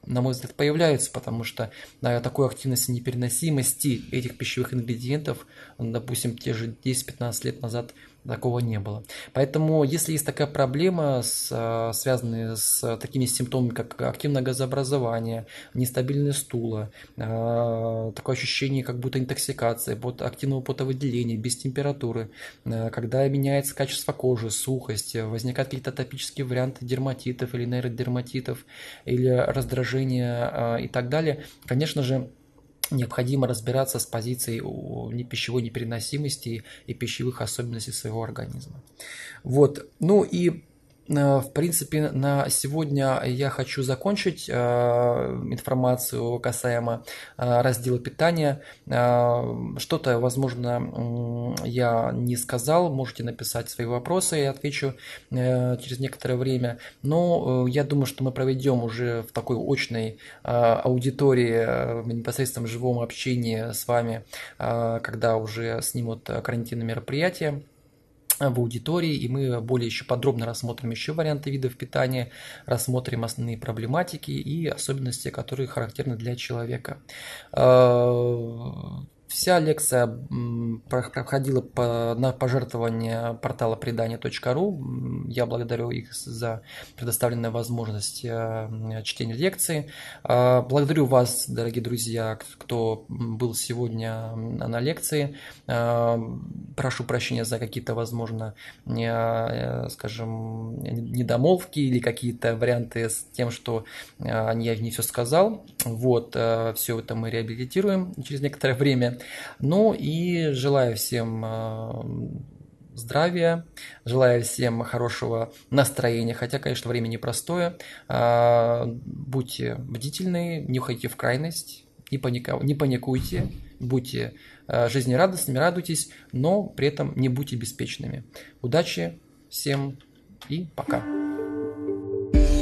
на мой взгляд, появляются, потому что э, такой активности непереносимости этих пищевых ингредиентов, допустим, те же десять-пятнадцать лет назад такого не было. Поэтому, если есть такая проблема, с, связанная с такими симптомами, как активное газообразование, нестабильность стула, э, такое ощущение, как будто интоксикация, под, активного потовыделения, без температуры, э, когда меняется качество кожи, сухость, возникают какие-то атопические варианты дерматитов или нейродерматитов, или раздражение э, и так далее, конечно же, необходимо разбираться с позицией пищевой непереносимости и пищевых особенностей своего организма. Вот. Ну и в принципе, на сегодня я хочу закончить информацию касаемо раздела питания. Что-то, возможно, я не сказал. Можете написать свои вопросы, я отвечу через некоторое время. Но я думаю, что мы проведем уже в такой очной аудитории, в непосредственном живом общении с вами, когда уже снимут карантинные мероприятия в аудитории, и мы более еще подробно рассмотрим еще варианты видов питания, рассмотрим основные проблематики и особенности, которые характерны для человека. Вся лекция проходила по, на пожертвование портала предания точка ру. Я благодарю их за предоставленную возможность чтения лекции. Благодарю вас, дорогие друзья, кто был сегодня на лекции. Прошу прощения за какие-то, возможно, скажем, недомолвки или какие-то варианты с тем, что я не все сказал. Вот, все это мы реабилитируем через некоторое время. Ну и желаю всем здравия, желаю всем хорошего настроения, хотя, конечно, время непростое. Будьте бдительны, не уходите в крайность, не паникуйте, будьте жизнерадостными, радуйтесь, но при этом не будьте беспечными. Удачи всем и пока.